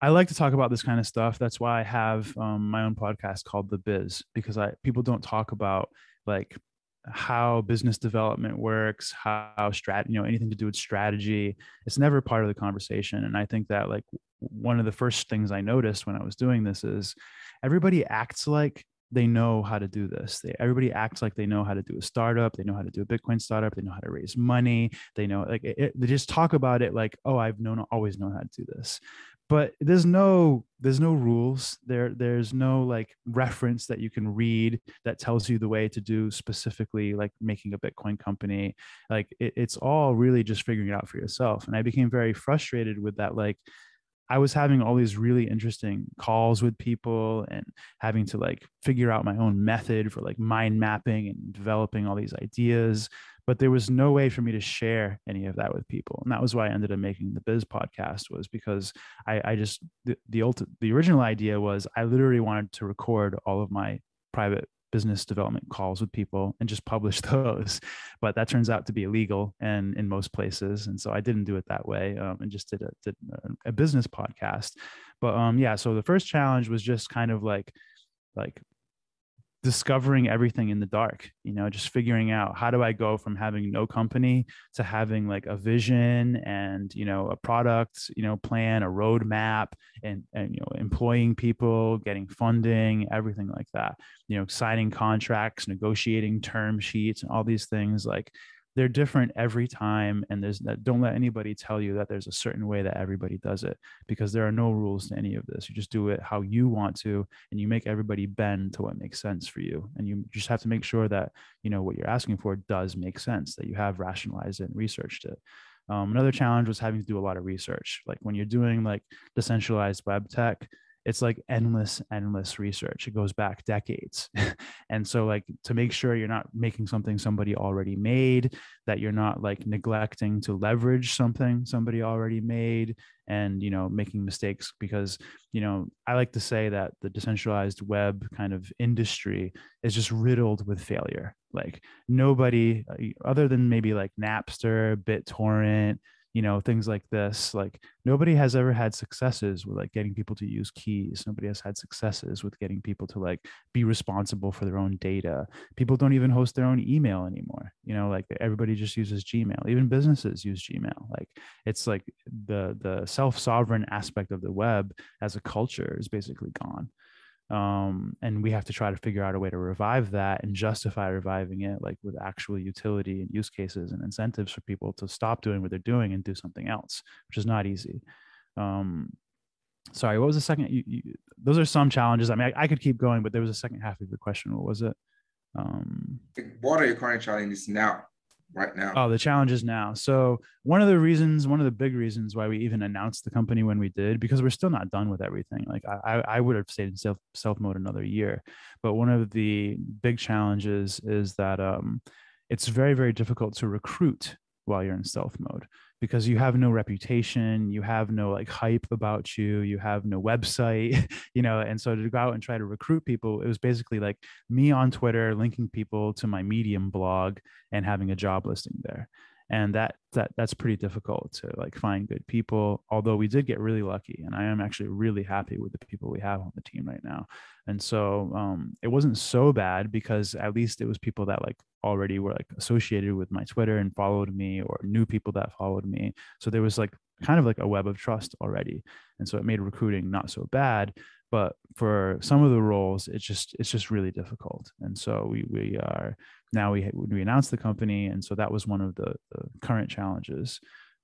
I like to talk about this kind of stuff. That's why I have um, my own podcast called The Biz, because I people don't talk about like how business development works, how, how strat, you know, anything to do with strategy. It's never part of the conversation. And I think that like one of the first things I noticed when I was doing this is everybody acts like they know how to do this. They, everybody acts like they know how to do a startup. They know how to do a Bitcoin startup. They know how to raise money. They know, like, it, it, they just talk about it like, oh, I've known, always known how to do this. But there's no there's no rules there. There's no like reference that you can read that tells you the way to do specifically like making a Bitcoin company. Like it, it's all really just figuring it out for yourself. And I became very frustrated with that. Like, I was having all these really interesting calls with people and having to like figure out my own method for like mind mapping and developing all these ideas. But there was no way for me to share any of that with people. And that was why I ended up making the Biz podcast, was because I, I just, the, the, ulti- the original idea was I literally wanted to record all of my private business development calls with people and just publish those. But that turns out to be illegal and in most places. And so I didn't do it that way, um, and just did a, did a business podcast. But um, yeah, so the first challenge was just kind of like, like, discovering everything in the dark, you know, just figuring out how do I go from having no company to having like a vision and, you know, a product, you know, plan, a roadmap, and, and, you know, employing people, getting funding, everything like that, you know, signing contracts, negotiating term sheets, and all these things. Like, they're different every time. And there's that, don't let anybody tell you that there's a certain way that everybody does it, because there are no rules to any of this. You just do it how you want to, and you make everybody bend to what makes sense for you. And you just have to make sure that, you know, what you're asking for does make sense, that you have rationalized it and researched it. Um, another challenge was having to do a lot of research. Like, when you're doing like decentralized web tech, it's like endless, endless research. It goes back decades. And so like to make sure you're not making something somebody already made, that you're not like neglecting to leverage something somebody already made and, you know, making mistakes, because, you know, I like to say that the decentralized web kind of industry is just riddled with failure. Like nobody other than maybe like Napster, BitTorrent, you know, things like this, like nobody has ever had successes with like getting people to use keys. Nobody has had successes with getting people to like be responsible for their own data. People don't even host their own email anymore. You know, like everybody just uses Gmail. Even businesses use Gmail. Like it's like the the self-sovereign aspect of the web as a culture is basically gone. Um, and we have to try to figure out a way to revive that and justify reviving it, like with actual utility and use cases and incentives for people to stop doing what they're doing and do something else, which is not easy. Um, sorry, what was the second? You, you, those are some challenges. I mean, I, I could keep going, but there was a second half of your question. What was it? Um, what are your current challenges now? Right now. Oh, the challenges now. So one of the reasons, one of the big reasons why we even announced the company when we did, because we're still not done with everything. Like I, I would have stayed in self self mode another year. But one of the big challenges is that um, it's very, very difficult to recruit while you're in stealth mode, because you have no reputation, you have no like hype about you, you have no website, you know, and so to go out and try to recruit people, it was basically like me on Twitter, linking people to my Medium blog and having a job listing there. And that, that that's pretty difficult to like find good people, although we did get really lucky, and I am actually really happy with the people we have on the team right now. And so um, it wasn't so bad, because at least it was people that like already were like associated with my Twitter and followed me, or knew people that followed me. So there was like kind of like a web of trust already. And so it made recruiting not so bad, but for some of the roles, it's just, it's just really difficult. And so we, we are, now we, we announced the company. And so that was one of the, the current challenges.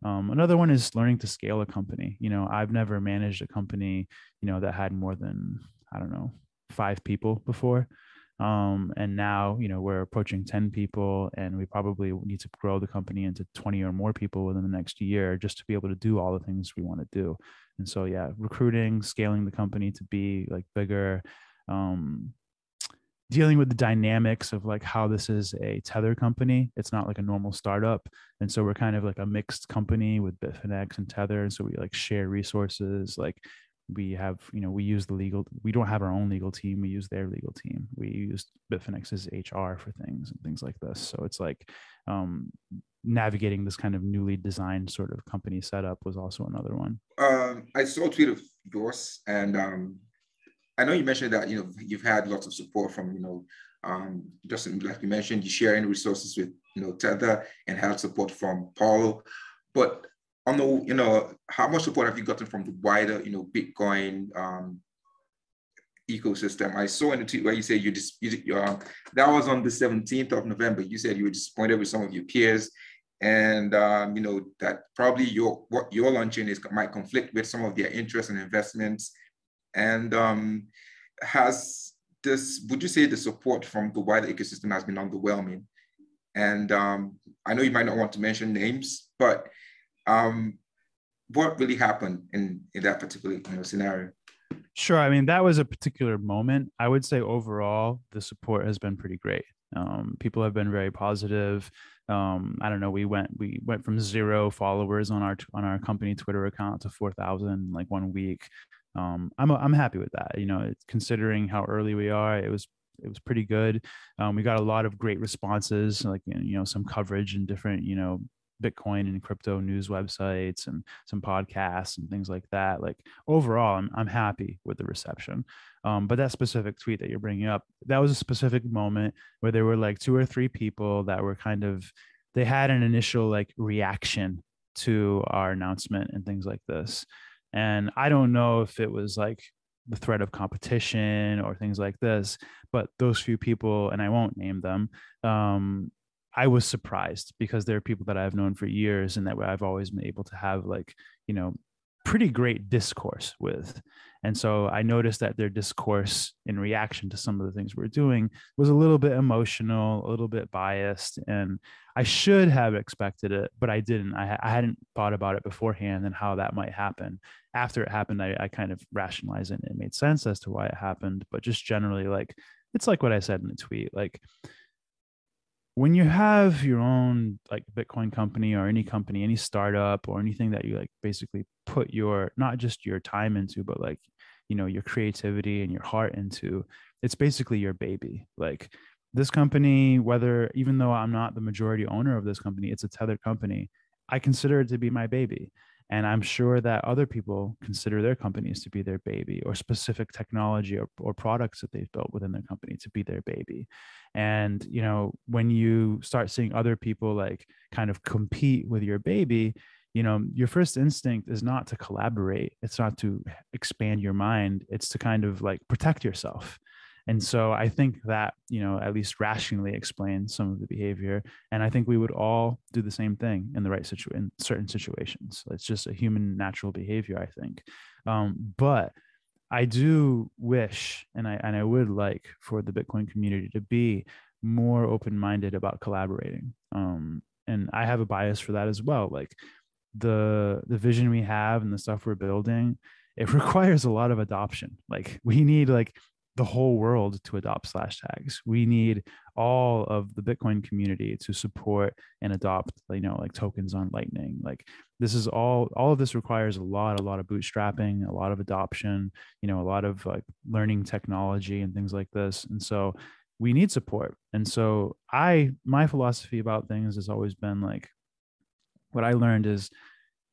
Um, another one is learning to scale a company. You know, I've never managed a company, you know, that had more than, I don't know, five people before. Um, and now, you know, we're approaching ten people, and we probably need to grow the company into twenty or more people within the next year, just to be able to do all the things we want to do. And so, yeah, recruiting, scaling the company to be like bigger, um, dealing with the dynamics of like how this is a Tether company. It's not like a normal startup. And so we're kind of like a mixed company with Bitfinex and Tether. And so we like share resources. Like we have, you know, we use the legal, we don't have our own legal team. We use their legal team. We use Bitfinex's H R for things and things like this. So it's like, um, navigating this kind of newly designed sort of company setup was also another one. Um, I saw a tweet of yours, and um, I know you mentioned that, you know, you've had lots of support from, you know, um, just like you mentioned, you sharing resources with, you know, Tether, and had support from Paulo. But on the, you know, how much support have you gotten from the wider, you know, Bitcoin um, ecosystem? I saw in the tweet where you said you just, you, uh, that was on the seventeenth of November. You said you were disappointed with some of your peers, and um, you know, that probably your what you're launching is might conflict with some of their interests and investments. And um, has this, would you say the support from the wider ecosystem has been underwhelming? And um, I know you might not want to mention names, but um, what really happened in, in that particular, you know, scenario? Sure. I mean, that was a particular moment. I would say overall, the support has been pretty great. Um, people have been very positive. Um, I don't know. We went we went from zero followers on our on our company Twitter account to four thousand in like one week. Um, I'm I'm happy with that. You know, it's, considering how early we are, it was it was pretty good. Um, we got a lot of great responses, like, you know, some coverage in different, you know, Bitcoin and crypto news websites, and some podcasts and things like that. Like overall, I'm, I'm happy with the reception. Um, but that specific tweet that you're bringing up, that was a specific moment where there were like two or three people that were kind of, they had an initial like reaction to our announcement and things like this. And I don't know if it was like the threat of competition or things like this, but those few people, and I won't name them, um, I was surprised, because there are people that I've known for years and that I've always been able to have like, you know, pretty great discourse with. And so I noticed that their discourse in reaction to some of the things we were doing was a little bit emotional, a little bit biased, and I should have expected it, but I didn't. I, I hadn't thought about it beforehand and how that might happen. After it happened, I, I kind of rationalized it and it made sense as to why it happened, but just generally, like, it's like what I said in the tweet, like, when you have your own like Bitcoin company or any company, any startup or anything that you like basically put your, not just your time into, but like, you know, your creativity and your heart into, it's basically your baby. Like this company, whether, even though I'm not the majority owner of this company, it's a Tether company, I consider it to be my baby. And I'm sure that other people consider their companies to be their baby, or specific technology or, or products that they've built within their company to be their baby. And, you know, when you start seeing other people like kind of compete with your baby, you know, your first instinct is not to collaborate. It's not to expand your mind. It's to kind of like protect yourself. And so I think that, you know, at least rationally explains some of the behavior. And I think we would all do the same thing in the right situ- in certain situations. It's just a human natural behavior, I think. Um, but I do wish, and I, and I would like for the Bitcoin community to be more open-minded about collaborating. Um, and I have a bias for that as well. Like the, the vision we have and the stuff we're building, it requires a lot of adoption. Like we need like, the whole world to adopt slash tags. We need all of the Bitcoin community to support and adopt, you know, like tokens on Lightning. Like this is all, all of this requires a lot, a lot of bootstrapping, a lot of adoption, you know, a lot of like learning technology and things like this. And so we need support. And so I, my philosophy about things has always been like, what I learned is,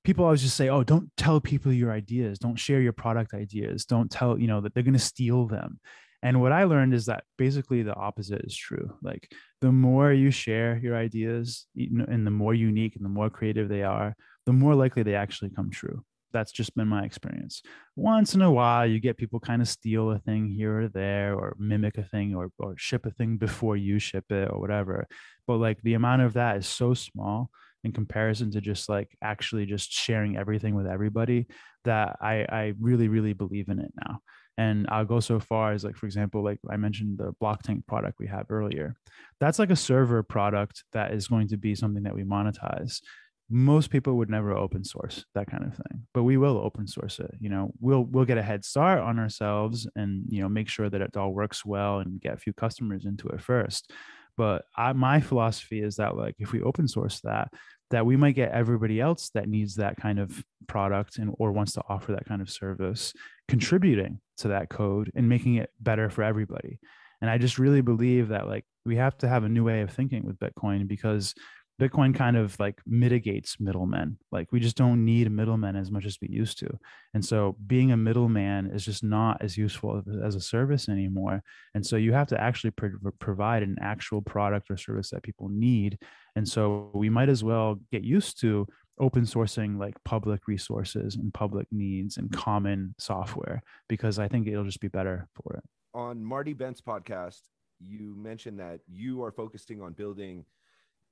people always just say, oh, don't tell people your ideas. Don't share your product ideas. Don't tell, you know, that they're going to steal them. And what I learned is that basically the opposite is true. Like the more you share your ideas, you know, and the more unique and the more creative they are, the more likely they actually come true. That's just been my experience. Once in a while, you get people kind of steal a thing here or there, or mimic a thing, or, or ship a thing before you ship it or whatever. But like the amount of that is so small in comparison to just like actually just sharing everything with everybody, that I, I really, really believe in it now. And I'll go so far as like, for example, like I mentioned the BlockTank product we have earlier, that's like a server product that is going to be something that we monetize. Most people would never open source that kind of thing, but we will open source it. You know, we'll, we'll get a head start on ourselves and, you know, make sure that it all works well and get a few customers into it first. But I, my philosophy is that like, if we open source that, that we might get everybody else that needs that kind of product and or wants to offer that kind of service contributing to that code and making it better for everybody. And I just really believe that like we have to have a new way of thinking with Bitcoin, because Bitcoin kind of like mitigates middlemen. Like we just don't need middlemen as much as we used to. And so being a middleman is just not as useful as a service anymore. And so you have to actually pro- provide an actual product or service that people need. And so we might as well get used to open sourcing like public resources and public needs and common software, because I think it'll just be better for it. On Marty Bent's podcast, you mentioned that you are focusing on building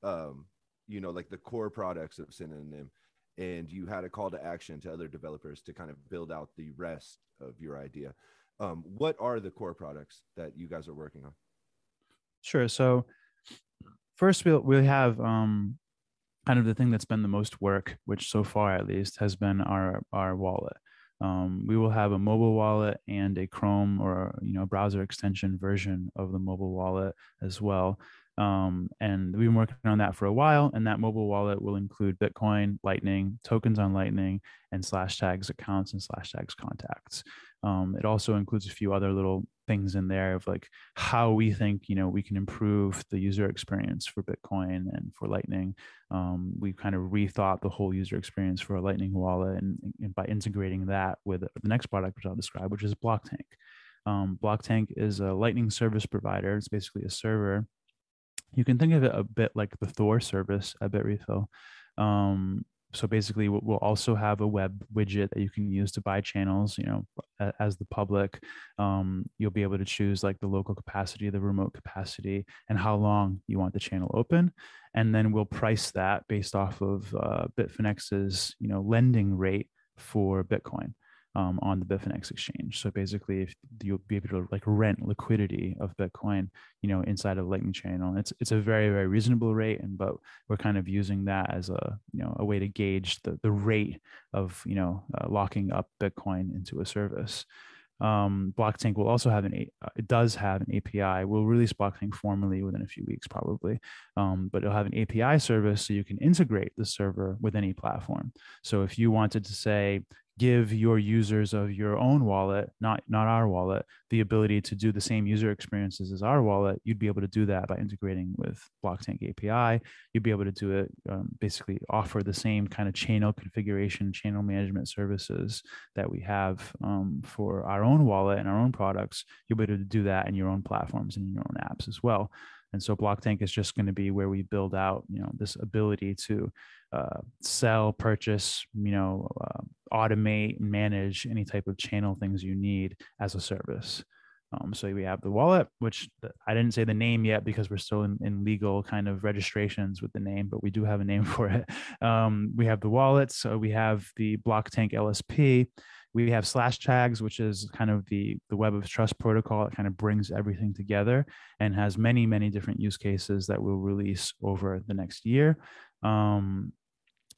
um you know, like the core products of Synonym, and you had a call to action to other developers to kind of build out the rest of your idea. Um, what are the core products that you guys are working on? Sure. So first we'll, we'll have um, kind of the thing that's been the most work, which so far at least has been our, our wallet. Um, we will have a mobile wallet and a Chrome or, you know, browser extension version of the mobile wallet as well. Um, and we've been working on that for a while, and that mobile wallet will include Bitcoin, Lightning, tokens on Lightning, and slash tags accounts and slash tags contacts. Um, it also includes a few other little things in there of like how we think, you know, we can improve the user experience for Bitcoin and for Lightning. Um, we kind of rethought the whole user experience for a Lightning wallet, and, and by integrating that with the next product, which I'll describe, which is BlockTank. Um, BlockTank is a Lightning service provider. It's basically a server. You can think of it a bit like the Thor service at Bitrefill. Um, so basically, we'll also have a web widget that you can use to buy channels, you know, as the public. Um, you'll be able to choose like the local capacity, the remote capacity, and how long you want the channel open. And then we'll price that based off of uh, Bitfinex's, you know, lending rate for Bitcoin um, on the Bitfinex exchange. So basically, if you'll be able to like rent liquidity of Bitcoin, you know, inside of Lightning Channel, and it's it's a very very reasonable rate, and but we're kind of using that as a you know a way to gauge the the rate of you know uh, locking up Bitcoin into a service. Um, BlockTank will also have an, uh, it does have an A P I. We'll release BlockTank formally within a few weeks, probably. Um, but it'll have an A P I service so you can integrate the server with any platform. So if you wanted to say, give your users of your own wallet, not, not our wallet, the ability to do the same user experiences as our wallet, you'd be able to do that by integrating with BlockTank A P I. You'd be able to do it, um, basically offer the same kind of channel configuration, channel management services that we have um, for our own wallet and our own products. You'll be able to do that in your own platforms and in your own apps as well. And so BlockTank is just going to be where we build out, you know, this ability to uh, sell, purchase, you know, uh, automate, manage any type of channel things you need as a service. Um, so we have the wallet, which I didn't say the name yet because we're still in, in legal kind of registrations with the name, but we do have a name for it. Um, we have the wallet. So we have the BlockTank L S P. We have Slash Tags, which is kind of the, the web of trust protocol. It kind of brings everything together and has many, many different use cases that we'll release over the next year. Um,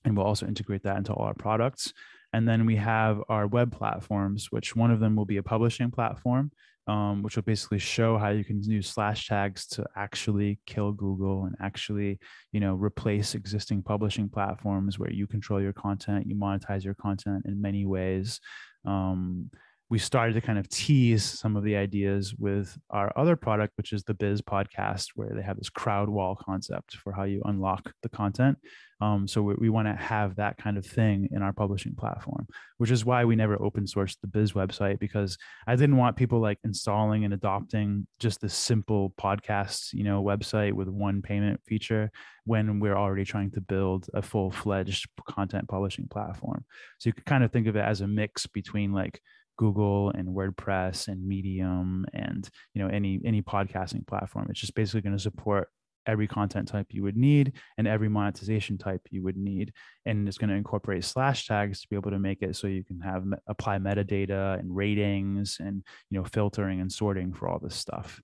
and we'll also integrate that into all our products. And then we have our web platforms, which one of them will be a publishing platform, um, which will basically show how you can use Slash Tags to actually kill Google and actually, you know, replace existing publishing platforms where you control your content, you monetize your content in many ways. Um, we started to kind of tease some of the ideas with our other product, which is the Biz podcast, where they have this crowd wall concept for how you unlock the content. Um, so we, we want to have that kind of thing in our publishing platform, which is why we never open sourced the Biz website, because I didn't want people like installing and adopting just the simple podcasts, you know, website with one payment feature when we're already trying to build a full fledged content publishing platform. So you could kind of think of it as a mix between like Google and WordPress and Medium and, you know, any, any podcasting platform. It's just basically going to support every content type you would need and every monetization type you would need. And it's going to incorporate Slash Tags to be able to make it so you can have apply metadata and ratings and, you know, filtering and sorting for all this stuff.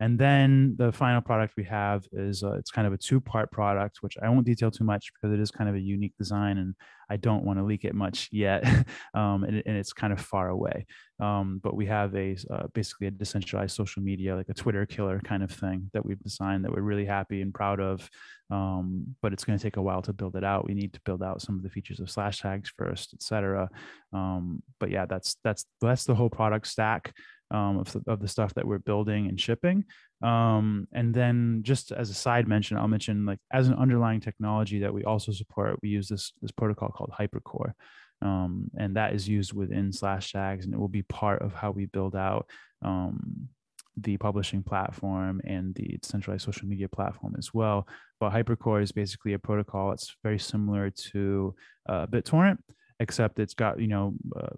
And then the final product we have is uh, it's kind of a two-part product, which I won't detail too much because it is kind of a unique design and I don't want to leak it much yet. um, and, and it's kind of far away. Um, but we have a uh, basically a decentralized social media, like a Twitter killer kind of thing that we've designed that we're really happy and proud of. Um, but it's going to take a while to build it out. We need to build out some of the features of Slash Tags first, et cetera. Um, but yeah, that's, that's, that's the whole product stack. Um, of, the, of the stuff that we're building and shipping. Um, and then just as a side mention, I'll mention like as an underlying technology that we also support, we use this, this protocol called HyperCore. Um, and that is used within Slash Tags, and it will be part of how we build out um, the publishing platform and the decentralized social media platform as well. But HyperCore is basically a protocol. It's very similar to uh, BitTorrent, except it's got, you know, uh,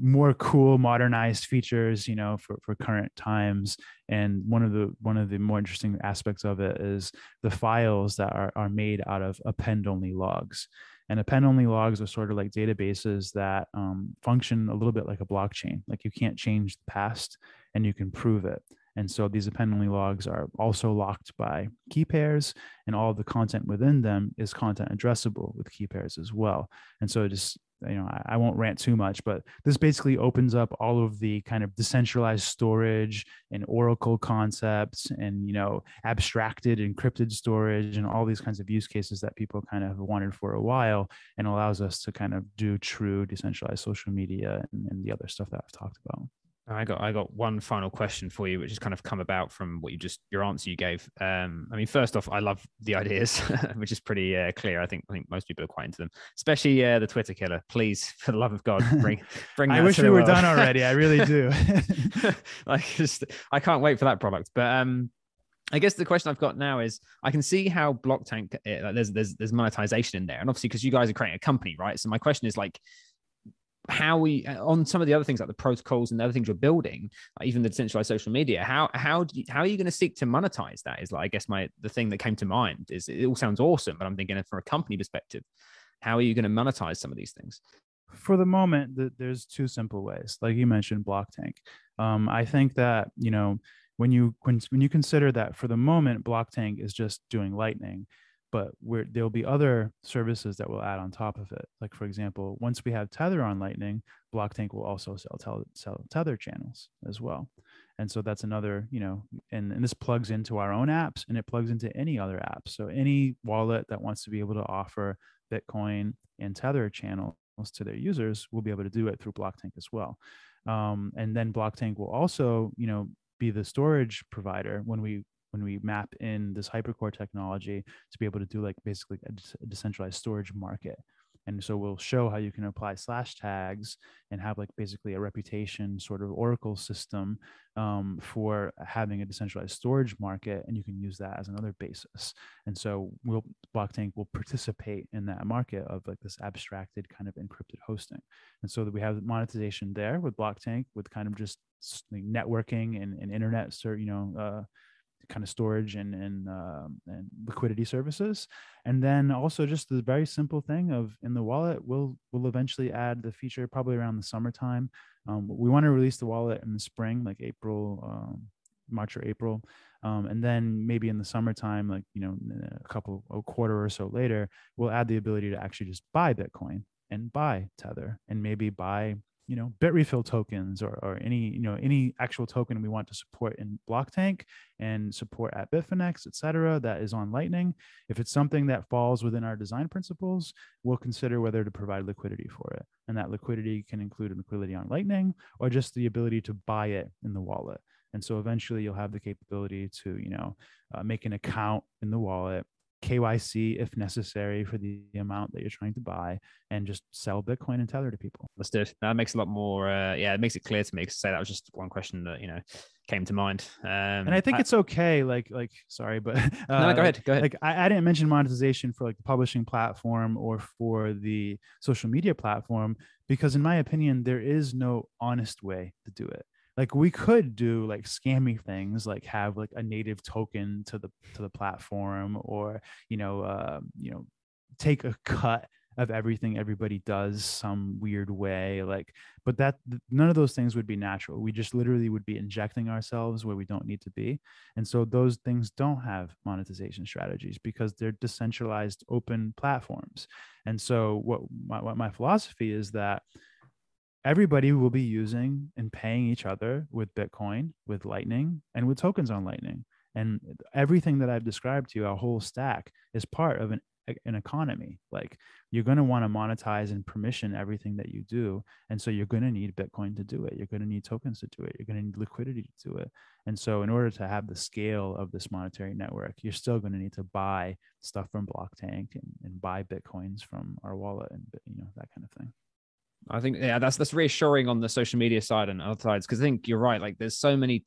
more cool modernized features, you know, for, for current times. And one of the one of the more interesting aspects of it is the files that are, are made out of append-only logs. And append-only logs are sort of like databases that um, function a little bit like a blockchain. Like you can't change the past and you can prove it. And so these append-only logs are also locked by key pairs, and all of the content within them is content addressable with key pairs as well. And so it just, you know, I won't rant too much, but this basically opens up all of the kind of decentralized storage and Oracle concepts and, you know, abstracted encrypted storage and all these kinds of use cases that people kind of have wanted for a while, and allows us to kind of do true decentralized social media and, and the other stuff that I've talked about. I got I got one final question for you, which has kind of come about from what you just your answer you gave. Um, I mean, first off, I love the ideas, which is pretty uh, clear. I think I think most people are quite into them, especially uh, the Twitter killer. Please, for the love of God, bring bring. That I wish to we the were world. Done already. I really do. Like, just I can't wait for that product. But um, I guess the question I've got now is, I can see how BlockTank uh, there's there's there's monetization in there, and obviously because you guys are creating a company, right? So my question is like, how we on some of the other things like the protocols and the other things you're building, like even the decentralized social media, how how do you, how are you going to seek to monetize that? Is like I guess my the thing that came to mind is it all sounds awesome, but I'm thinking from a company perspective, how are you going to monetize some of these things? for the moment, th there's two simple ways. Like you mentioned, BlockTank. Um, I think that, you know, when you when, when you consider that for the moment, BlockTank is just doing Lightning, but we're, there'll be other services that we'll add on top of it. Like, for example, once we have Tether on Lightning, BlockTank will also sell, sell Tether channels as well. And so that's another, you know, and, and this plugs into our own apps, and it plugs into any other apps. So any wallet that wants to be able to offer Bitcoin and Tether channels to their users will be able to do it through BlockTank as well. Um, and then BlockTank will also, you know, be the storage provider when we when we map in this HyperCore technology to be able to do like basically a decentralized storage market. And so we'll show how you can apply slash tags and have like basically a reputation sort of oracle system um, for having a decentralized storage market, and you can use that as another basis. And so we'll, BlockTank will participate in that market of like this abstracted kind of encrypted hosting. And so that we have monetization there with BlockTank with kind of just like networking and, and internet, you know, uh, kind of storage and and, um, and liquidity services, and then also just the very simple thing of in the wallet, we'll we'll eventually add the feature probably around the summertime. Um, we want to release the wallet in the spring, like April, um, March or April, um, and then maybe in the summertime, like you know, a couple a quarter or so later, we'll add the ability to actually just buy Bitcoin and buy Tether and maybe buy, you know, Bitrefill tokens or, or any, you know, any actual token we want to support in BlockTank and support at Bitfinex, et cetera, that is on Lightning. If it's something that falls within our design principles, we'll consider whether to provide liquidity for it. And that liquidity can include liquidity on Lightning or just the ability to buy it in the wallet. And so eventually you'll have the capability to, you know, uh, make an account in the wallet, K Y C if necessary for the amount that you're trying to buy, and just sell Bitcoin and Tether to people. Understood. That makes a lot more, uh, yeah, it makes it clear to me. So that was just one question that, you know, came to mind. Um, and I think I, it's okay. Like, like, sorry, but uh, no, go ahead. Go ahead. Like I, I didn't mention monetization for like the publishing platform or for the social media platform, because in my opinion, there is no honest way to do it. Like we could do like scammy things, like have like a native token to the to the platform, or you know, uh, you know, take a cut of everything everybody does some weird way, like. But that none of those things would be natural. We just literally would be injecting ourselves where we don't need to be, and so those things don't have monetization strategies because they're decentralized, open platforms. And so what my, what my philosophy is that everybody will be using and paying each other with Bitcoin, with Lightning, and with tokens on Lightning. And everything that I've described to you, our whole stack, is part of an, an economy. Like you're going to want to monetize and permission everything that you do. And so you're going to need Bitcoin to do it. You're going to need tokens to do it. You're going to need liquidity to do it. And so in order to have the scale of this monetary network, you're still going to need to buy stuff from BlockTank and, and buy Bitcoins from our wallet and, you know, that kind of thing. I think yeah, that's that's reassuring on the social media side and other sides, because I think you're right. Like, there's so many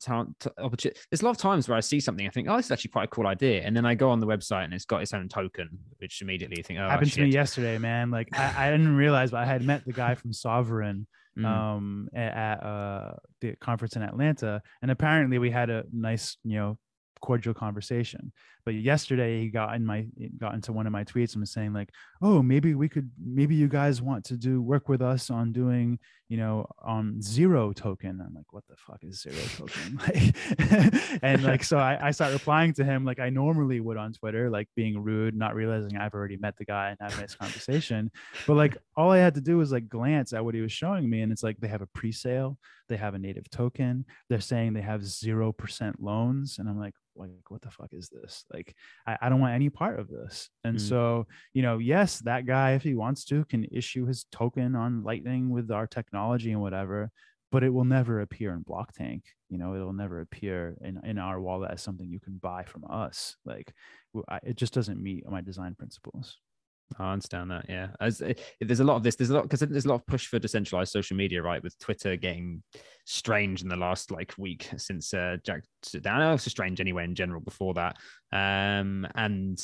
opportunities. There's a lot of times where I see something, I think, oh, this is actually quite a cool idea, and then I go on the website and it's got its own token, which immediately you think, oh, happened to me yesterday, man. Like, I, I didn't realize, but I had met the guy from Sovereign mm. um, at uh, the conference in Atlanta, and apparently we had a nice, you know, cordial conversation. But yesterday he got in my got into one of my tweets and was saying like, oh, maybe we could maybe you guys want to do work with us on doing, you know, on zero token. I'm like, what the fuck is zero token? Like, and like, so I, I start replying to him like I normally would on Twitter, like being rude, not realizing I've already met the guy and having this conversation. But like all I had to do was like glance at what he was showing me, and it's like they have a pre-sale, they have a native token, they're saying they have zero percent loans, and I'm like, like, what the fuck is this? Like, I, I don't want any part of this. And mm. so, you know, yes, that guy, if he wants to, can issue his token on Lightning with our technology and whatever, but it will never appear in BlockTank. You know, it'll never appear in, in our wallet as something you can buy from us. Like, I, it just doesn't meet my design principles. I understand that. Yeah. As, it, there's a lot of this, there's a lot, because there's a lot of push for decentralized social media, right? With Twitter getting strange in the last like week since uh, Jack down. It was strange anyway in general before that. Um, and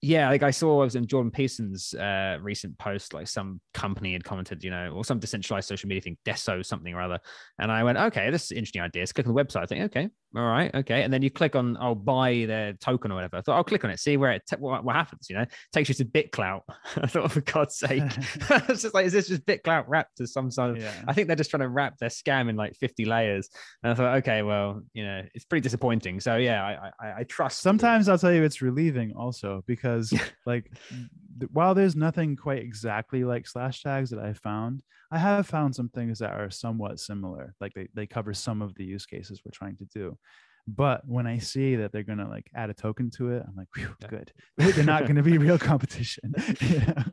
yeah, like I saw, I was in Jordan Peterson's uh, recent post, like some company had commented, you know, or some decentralized social media thing, Deso something or other. And I went, okay, this is an interesting idea. So click on the website. I think, okay, All right. Okay. And then you click on, I'll buy their token or whatever. I thought I'll click on it, see where it, what, what happens, you know, takes you to BitClout. I thought, for God's sake, it's just like, is this just BitClout wrapped as some sort of, yeah. I think they're just trying to wrap their scam in like fifty layers. And I thought, okay, well, you know, it's pretty disappointing. So yeah, I, I, I trust. Sometimes I'll tell you it's relieving also, because like, while there's nothing quite exactly like slash tags that I found, I have found some things that are somewhat similar. Like they, they cover some of the use cases we're trying to do. But when I see that they're going to like add a token to it, I'm like, whew, good. They're not going to be real competition. Yeah.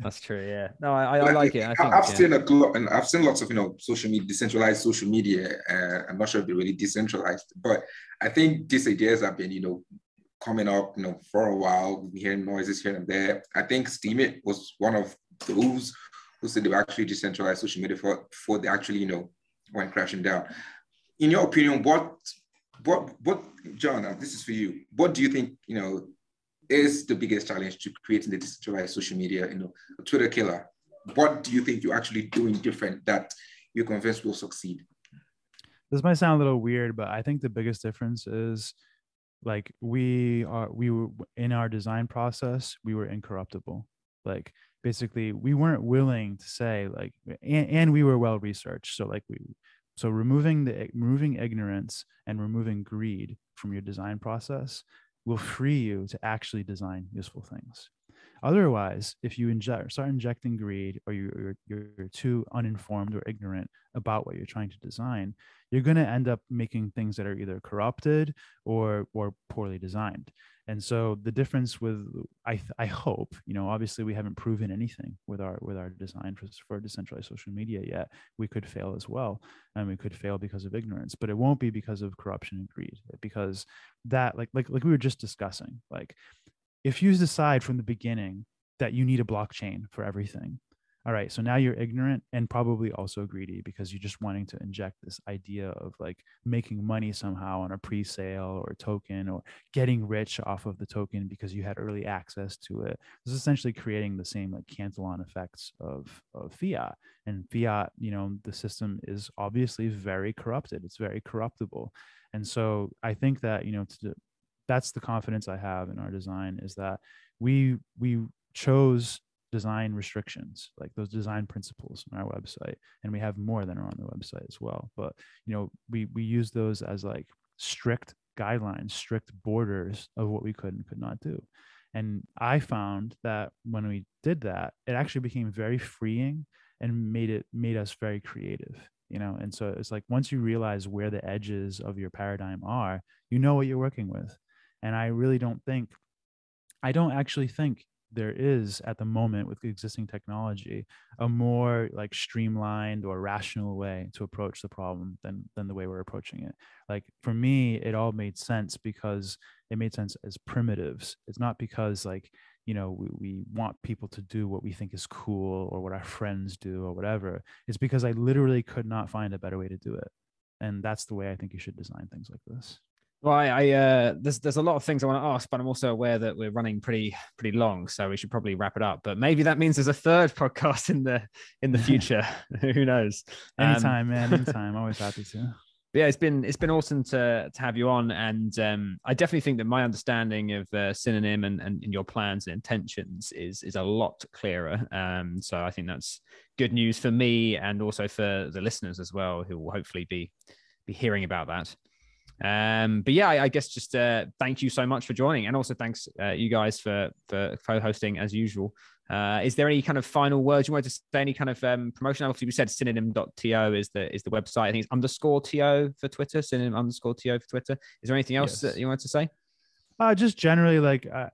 That's true. Yeah. No, I, I like, like it. I think, I've yeah. seen a I've seen lots of, you know, social media, decentralized social media. Uh, I'm not sure if they're really decentralized, but I think these ideas have been, you know, coming up, you know, for a while. We've been hearing noises here and there. I think Steemit was one of those who said they were actually decentralized social media for, before they actually, you know, went crashing down. In your opinion, what, what, what, John? This is for you. What do you think, you know, is the biggest challenge to creating the decentralized social media? You know, a Twitter killer. What do you think you're actually doing different that you're convinced will succeed? This might sound a little weird, but I think the biggest difference is, like, we are, we were in our design process, we were incorruptible. Like, basically, we weren't willing to say, like, and, and we were well researched. So, like, we, so removing the removing ignorance and removing greed from your design process will free you to actually design useful things. Otherwise, if you inject, start injecting greed, or you're, you're, you're too uninformed or ignorant about what you're trying to design, you're going to end up making things that are either corrupted or, or poorly designed. And so the difference with, I, I hope, you know, obviously we haven't proven anything with our, with our design for, for decentralized social media yet. We could fail as well, and we could fail because of ignorance, but it won't be because of corruption and greed, because that, like, like, like we were just discussing, like, if you decide from the beginning that you need a blockchain for everything, all right, so now you're ignorant and probably also greedy, because you're just wanting to inject this idea of like making money somehow on a pre-sale or a token, or getting rich off of the token because you had early access to it. This is essentially creating the same like Cantillon effects of, of fiat. And fiat, you know, the system is obviously very corrupted. It's very corruptible. And so I think that, you know, to, that's the confidence I have in our design, is that we we chose design restrictions, like those design principles on our website, and we have more than are on the website as well. But, you know, we we use those as like strict guidelines, strict borders of what we could and could not do. And I found that when we did that, it actually became very freeing and made it made us very creative. You know, and so it's like, once you realize where the edges of your paradigm are, you know what you're working with. And I really don't think, I don't actually think there is at the moment with existing technology a more like streamlined or rational way to approach the problem than than the way we're approaching it. Like, for me, it all made sense because it made sense as primitives. It's not because like, you know, we, we want people to do what we think is cool or what our friends do or whatever. It's because I literally could not find a better way to do it. And that's the way I think you should design things like this. Well, I, I uh, there's there's a lot of things I want to ask, but I'm also aware that we're running pretty pretty long, so we should probably wrap it up. But maybe that means there's a third podcast in the in the future. Who knows? Anytime, um, man. Anytime. Always happy to. Yeah, it's been it's been awesome to to have you on, and um, I definitely think that my understanding of uh, Synonym and, and and your plans and intentions is is a lot clearer. Um, so I think that's good news for me, and also for the listeners as well, who will hopefully be be hearing about that. Um, but yeah, I, I guess just uh, thank you so much for joining, and also thanks uh, you guys for for co-hosting as usual. Uh, is there any kind of final words you wanted to say? Any kind of um, promotion? Obviously, we said synonym dot to is the is the website. I think it's underscore to for Twitter. Synonym underscore to for Twitter. Is there anything else yes. that you wanted to say? Uh, just generally, like I,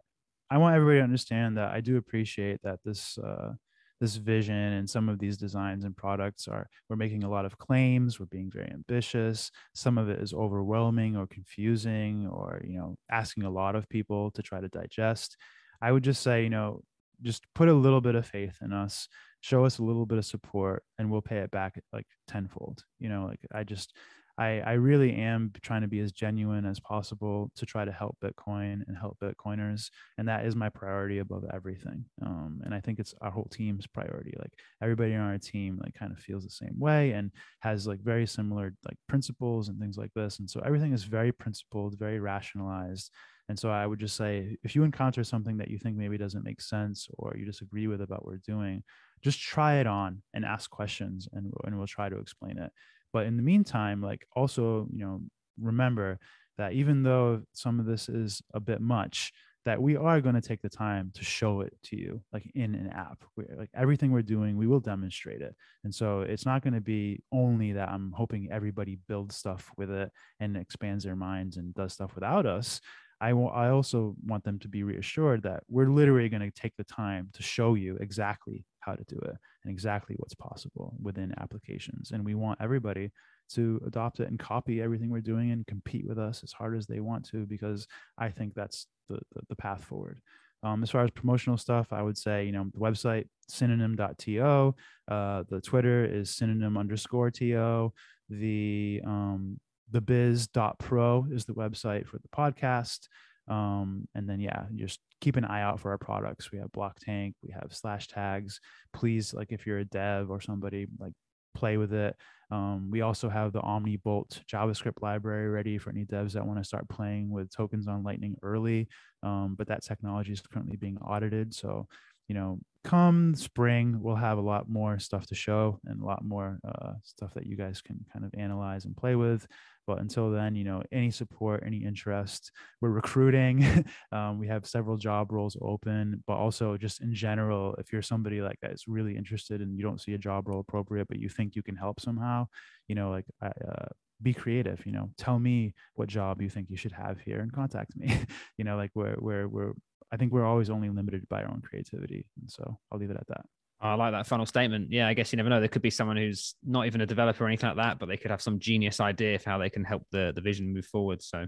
I want everybody to understand that I do appreciate that this uh, this vision and some of these designs and products are, we're making a lot of claims. We're being very ambitious. Some of it is overwhelming or confusing, or, you know, asking a lot of people to try to digest. I would just say, you know, just put a little bit of faith in us, show us a little bit of support, and we'll pay it back like tenfold. You know, like I just, I, I really am trying to be as genuine as possible to try to help Bitcoin and help Bitcoiners. And that is my priority above everything. Um, and I think it's our whole team's priority. Like everybody on our team, like kind of feels the same way and has like very similar like principles and things like this. And so everything is very principled, very rationalized. And so I would just say, if you encounter something that you think maybe doesn't make sense or you disagree with about what we're doing, just try it on and ask questions and, and we'll try to explain it. But in the meantime, like also, you know, remember that even though some of this is a bit much, that we are going to take the time to show it to you, like in an app. We're, like everything we're doing, we will demonstrate it. And so it's not going to be only that I'm hoping everybody builds stuff with it and expands their minds and does stuff without us. I, I also want them to be reassured that we're literally going to take the time to show you exactly how to do it and exactly what's possible within applications. And we want everybody to adopt it and copy everything we're doing and compete with us as hard as they want to, because I think that's the, the, the path forward. Um, as far as promotional stuff, I would say, you know, the website, synonym dot T O, uh, the Twitter is synonym underscore T O, the, um, the biz dot pro is the website for the podcast. Um, and then, yeah, just keep an eye out for our products. We have BlockTank, we have Slash Tags. Please, like if you're a dev or somebody, like play with it. Um, we also have the OmniBolt JavaScript library ready for any devs that want to start playing with tokens on Lightning early. Um, but that technology is currently being audited. So, you know, come spring, we'll have a lot more stuff to show and a lot more uh, stuff that you guys can kind of analyze and play with. But until then, you know, any support, any interest, we're recruiting. um, we have several job roles open, but also just in general, if you're somebody like that is really interested and you don't see a job role appropriate, but you think you can help somehow, you know, like I, uh, be creative, you know, tell me what job you think you should have here and contact me, you know, like we're, we're, we're, I think we're always only limited by our own creativity. And so I'll leave it at that. I like that final statement. Yeah, I guess you never know. There could be someone who's not even a developer or anything like that, but they could have some genius idea of how they can help the, the vision move forward. So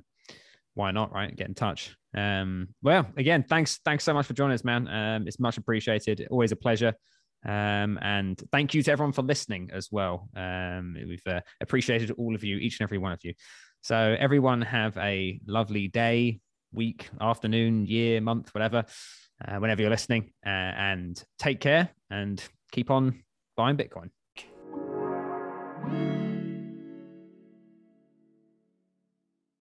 why not, right? Get in touch. Um, well, again, thanks. Thanks so much for joining us, man. Um, it's much appreciated. Always a pleasure. Um, and thank you to everyone for listening as well. Um, we've uh, appreciated all of you, each and every one of you. So everyone have a lovely day, week, afternoon, year, month, whatever, uh, whenever you're listening, uh, and take care and keep on buying Bitcoin.